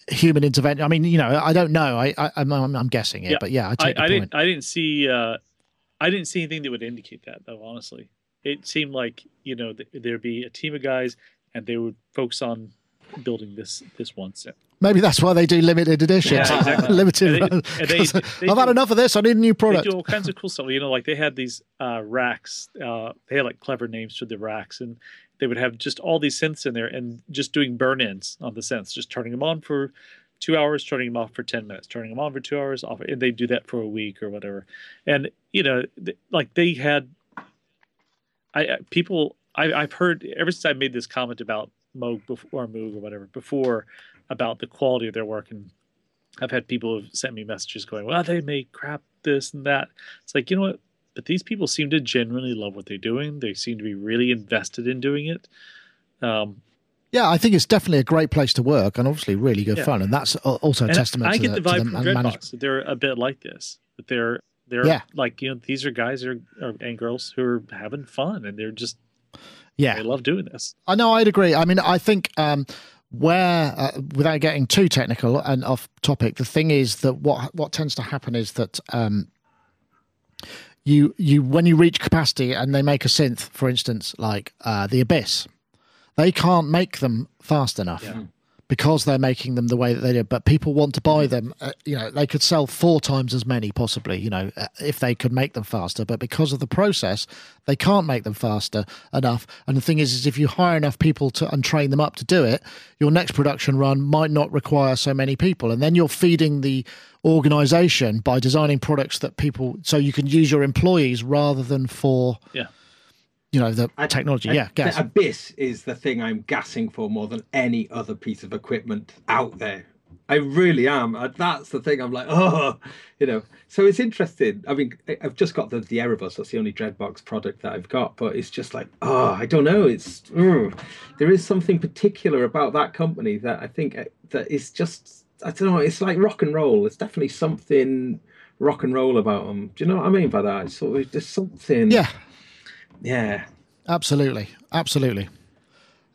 Human intervention. I mean, you know, I don't know. I'm guessing it, yeah. But yeah, I didn't see anything that would indicate that, though. Honestly, it seemed like, you know, there'd be a team of guys, and they would focus on building this one set. Maybe that's why they do limited editions. Yeah, exactly. They I've had enough of this. I need a new product. They do all kinds of cool stuff. You know, like they had these racks. They had like clever names for the racks, and they would have just all these synths in there and just doing burn-ins on the synths, just turning them on for 2 hours, turning them off for 10 minutes, turning them on for 2 hours, off. And they do that for a week or whatever. And, you know, like they had people I've heard ever since I made this comment about Moog about the quality of their work. And I've had people who've sent me messages going, well, they make crap this and that. It's like, you know what? But these people seem to genuinely love what they're doing. They seem to be really invested in doing it. Yeah, I think it's definitely a great place to work, and obviously really good fun. And that's also a testament to the vibe from Dreadbox that they're a bit like this. That they're like, you know, these are guys and girls who are having fun, and they're just they love doing this. I know, I'd agree. I mean, I think where without getting too technical and off topic, the thing is that what tends to happen is that. You when you reach capacity and they make a synth, for instance, like the Abyss, they can't make them fast enough because they're making them the way that they do. But people want to buy them. You know, they could sell 4 times as many possibly, you know, if they could make them faster. But because of the process, they can't make them faster enough. And the thing is if you hire enough people and train them up to do it, your next production run might not require so many people. And then you're feeding the organization by designing products that people, so you can use your employees rather than for you know, the technology. The Abyss is the thing I'm gassing for more than any other piece of equipment out there. I really am. That's the thing I'm like, oh, you know. So it's interesting. I mean, I've just got the Erebus. That's the only Dreadbox product that I've got. But it's just like, oh, I don't know. It's there is something particular about that company that I think that is just. I don't know, it's like rock and roll. There's definitely something rock and roll about them. Do you know what I mean by that? It's sort of, there's something... Yeah. Yeah. Absolutely.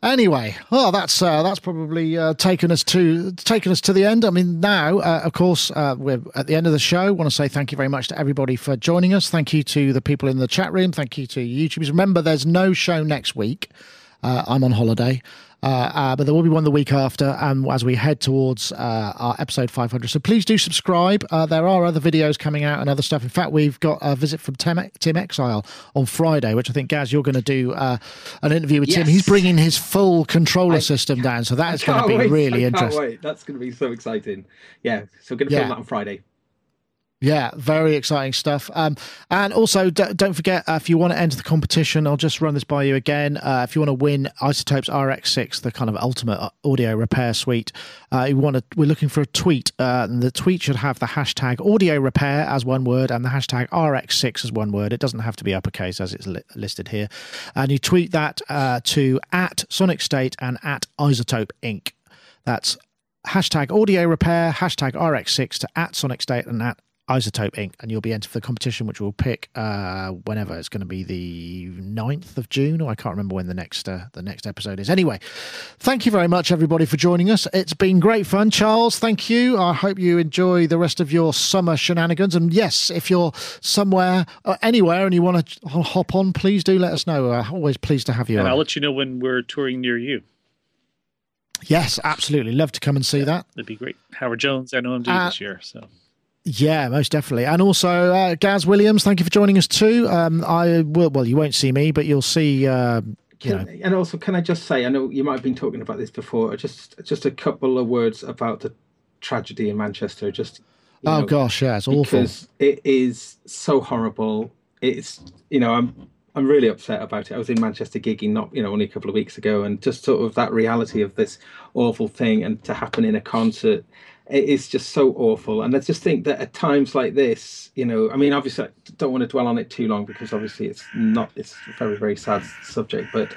Anyway, oh, that's probably taken us to the end. I mean, now, of course, we're at the end of the show. I want to say thank you very much to everybody for joining us. Thank you to the people in the chat room. Thank you to YouTubers. Remember, there's no show next week. I'm on holiday. But there will be one the week after, and as we head towards our episode 500. So please do subscribe. There are other videos coming out and other stuff. In fact, we've got a visit from Tim Exile on Friday, which I think, Gaz, you're going to do an interview with Tim. He's bringing his full controller system down, so that is going to be really interesting. Wait. That's going to be so exciting. Yeah, so we're going to film that on Friday. Yeah, very exciting stuff. And also, don't forget, if you want to enter the competition, I'll just run this by you again. If you want to win iZotope's RX 6, the kind of ultimate audio repair suite, we're looking for a tweet. And the tweet should have the hashtag audio repair as one word and the hashtag RX 6 as one word. It doesn't have to be uppercase as it's listed here. And you tweet that to @SonicState and @iZotopeInc. That's hashtag audio repair, hashtag RX 6 to @SonicState and @iZotopeInc, and you'll be entered for the competition, which we'll pick whenever. It's going to be the 9th of June, or I can't remember when the next episode is. Anyway, thank you very much, everybody, for joining us. It's been great fun. Charles, thank you. I hope you enjoy the rest of your summer shenanigans. And yes, if you're somewhere or anywhere and you want to hop on, please do let us know. Always pleased to have you. And I'll let you know when we're touring near you. Yes, absolutely. Love to come and see that. That'd be great. Howard Jones and OMD this year, so... Yeah, most definitely. And also, Gaz Williams, thank you for joining us too. I will, well, you won't see me, but you'll see. And also, can I just say, I know you might have been talking about this before, just a couple of words about the tragedy in Manchester. It's awful. Because it is so horrible. It's, I'm really upset about it. I was in Manchester gigging, only a couple of weeks ago, and just sort of that reality of this awful thing and to happen in a concert. It is just so awful. And I just think that at times like this, I mean, obviously I don't want to dwell on it too long because obviously it's a very, very sad subject, but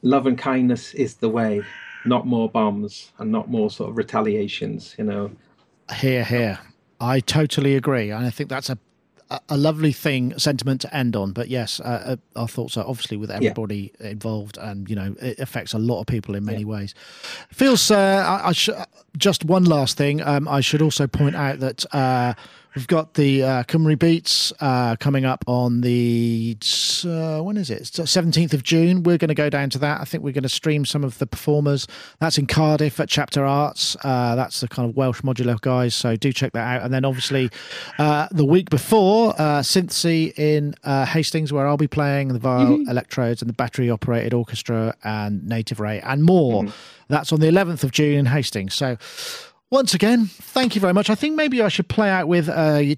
love and kindness is the way, not more bombs and not more sort of retaliations, Hear, hear. I totally agree. And I think that's a lovely sentiment to end on. But yes, our thoughts are obviously with everybody involved, and it affects a lot of people in many ways. Feels just one last thing. I should also point out that we've got the Cymru Beats coming up on the when is it? It's 17th of June. We're going to go down to that. I think we're going to stream some of the performers. That's in Cardiff at Chapter Arts. That's the kind of Welsh modular guys. So do check that out. And then obviously the week before, Synthsy in Hastings, where I'll be playing the Viol Electrodes and the Battery Operated Orchestra and Native Ray and more. That's on the 11th of June in Hastings. So. Once again, thank you very much. I think maybe I should play out with a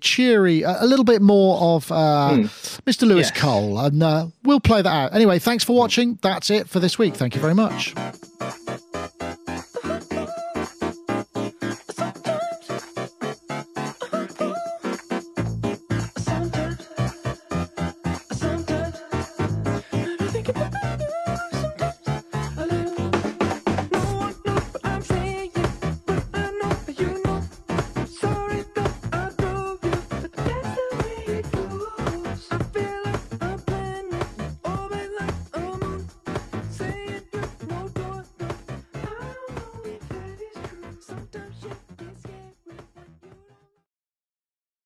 little bit more of Mr. Lewis Cole, and we'll play that out. Anyway, thanks for watching. That's it for this week. Thank you very much.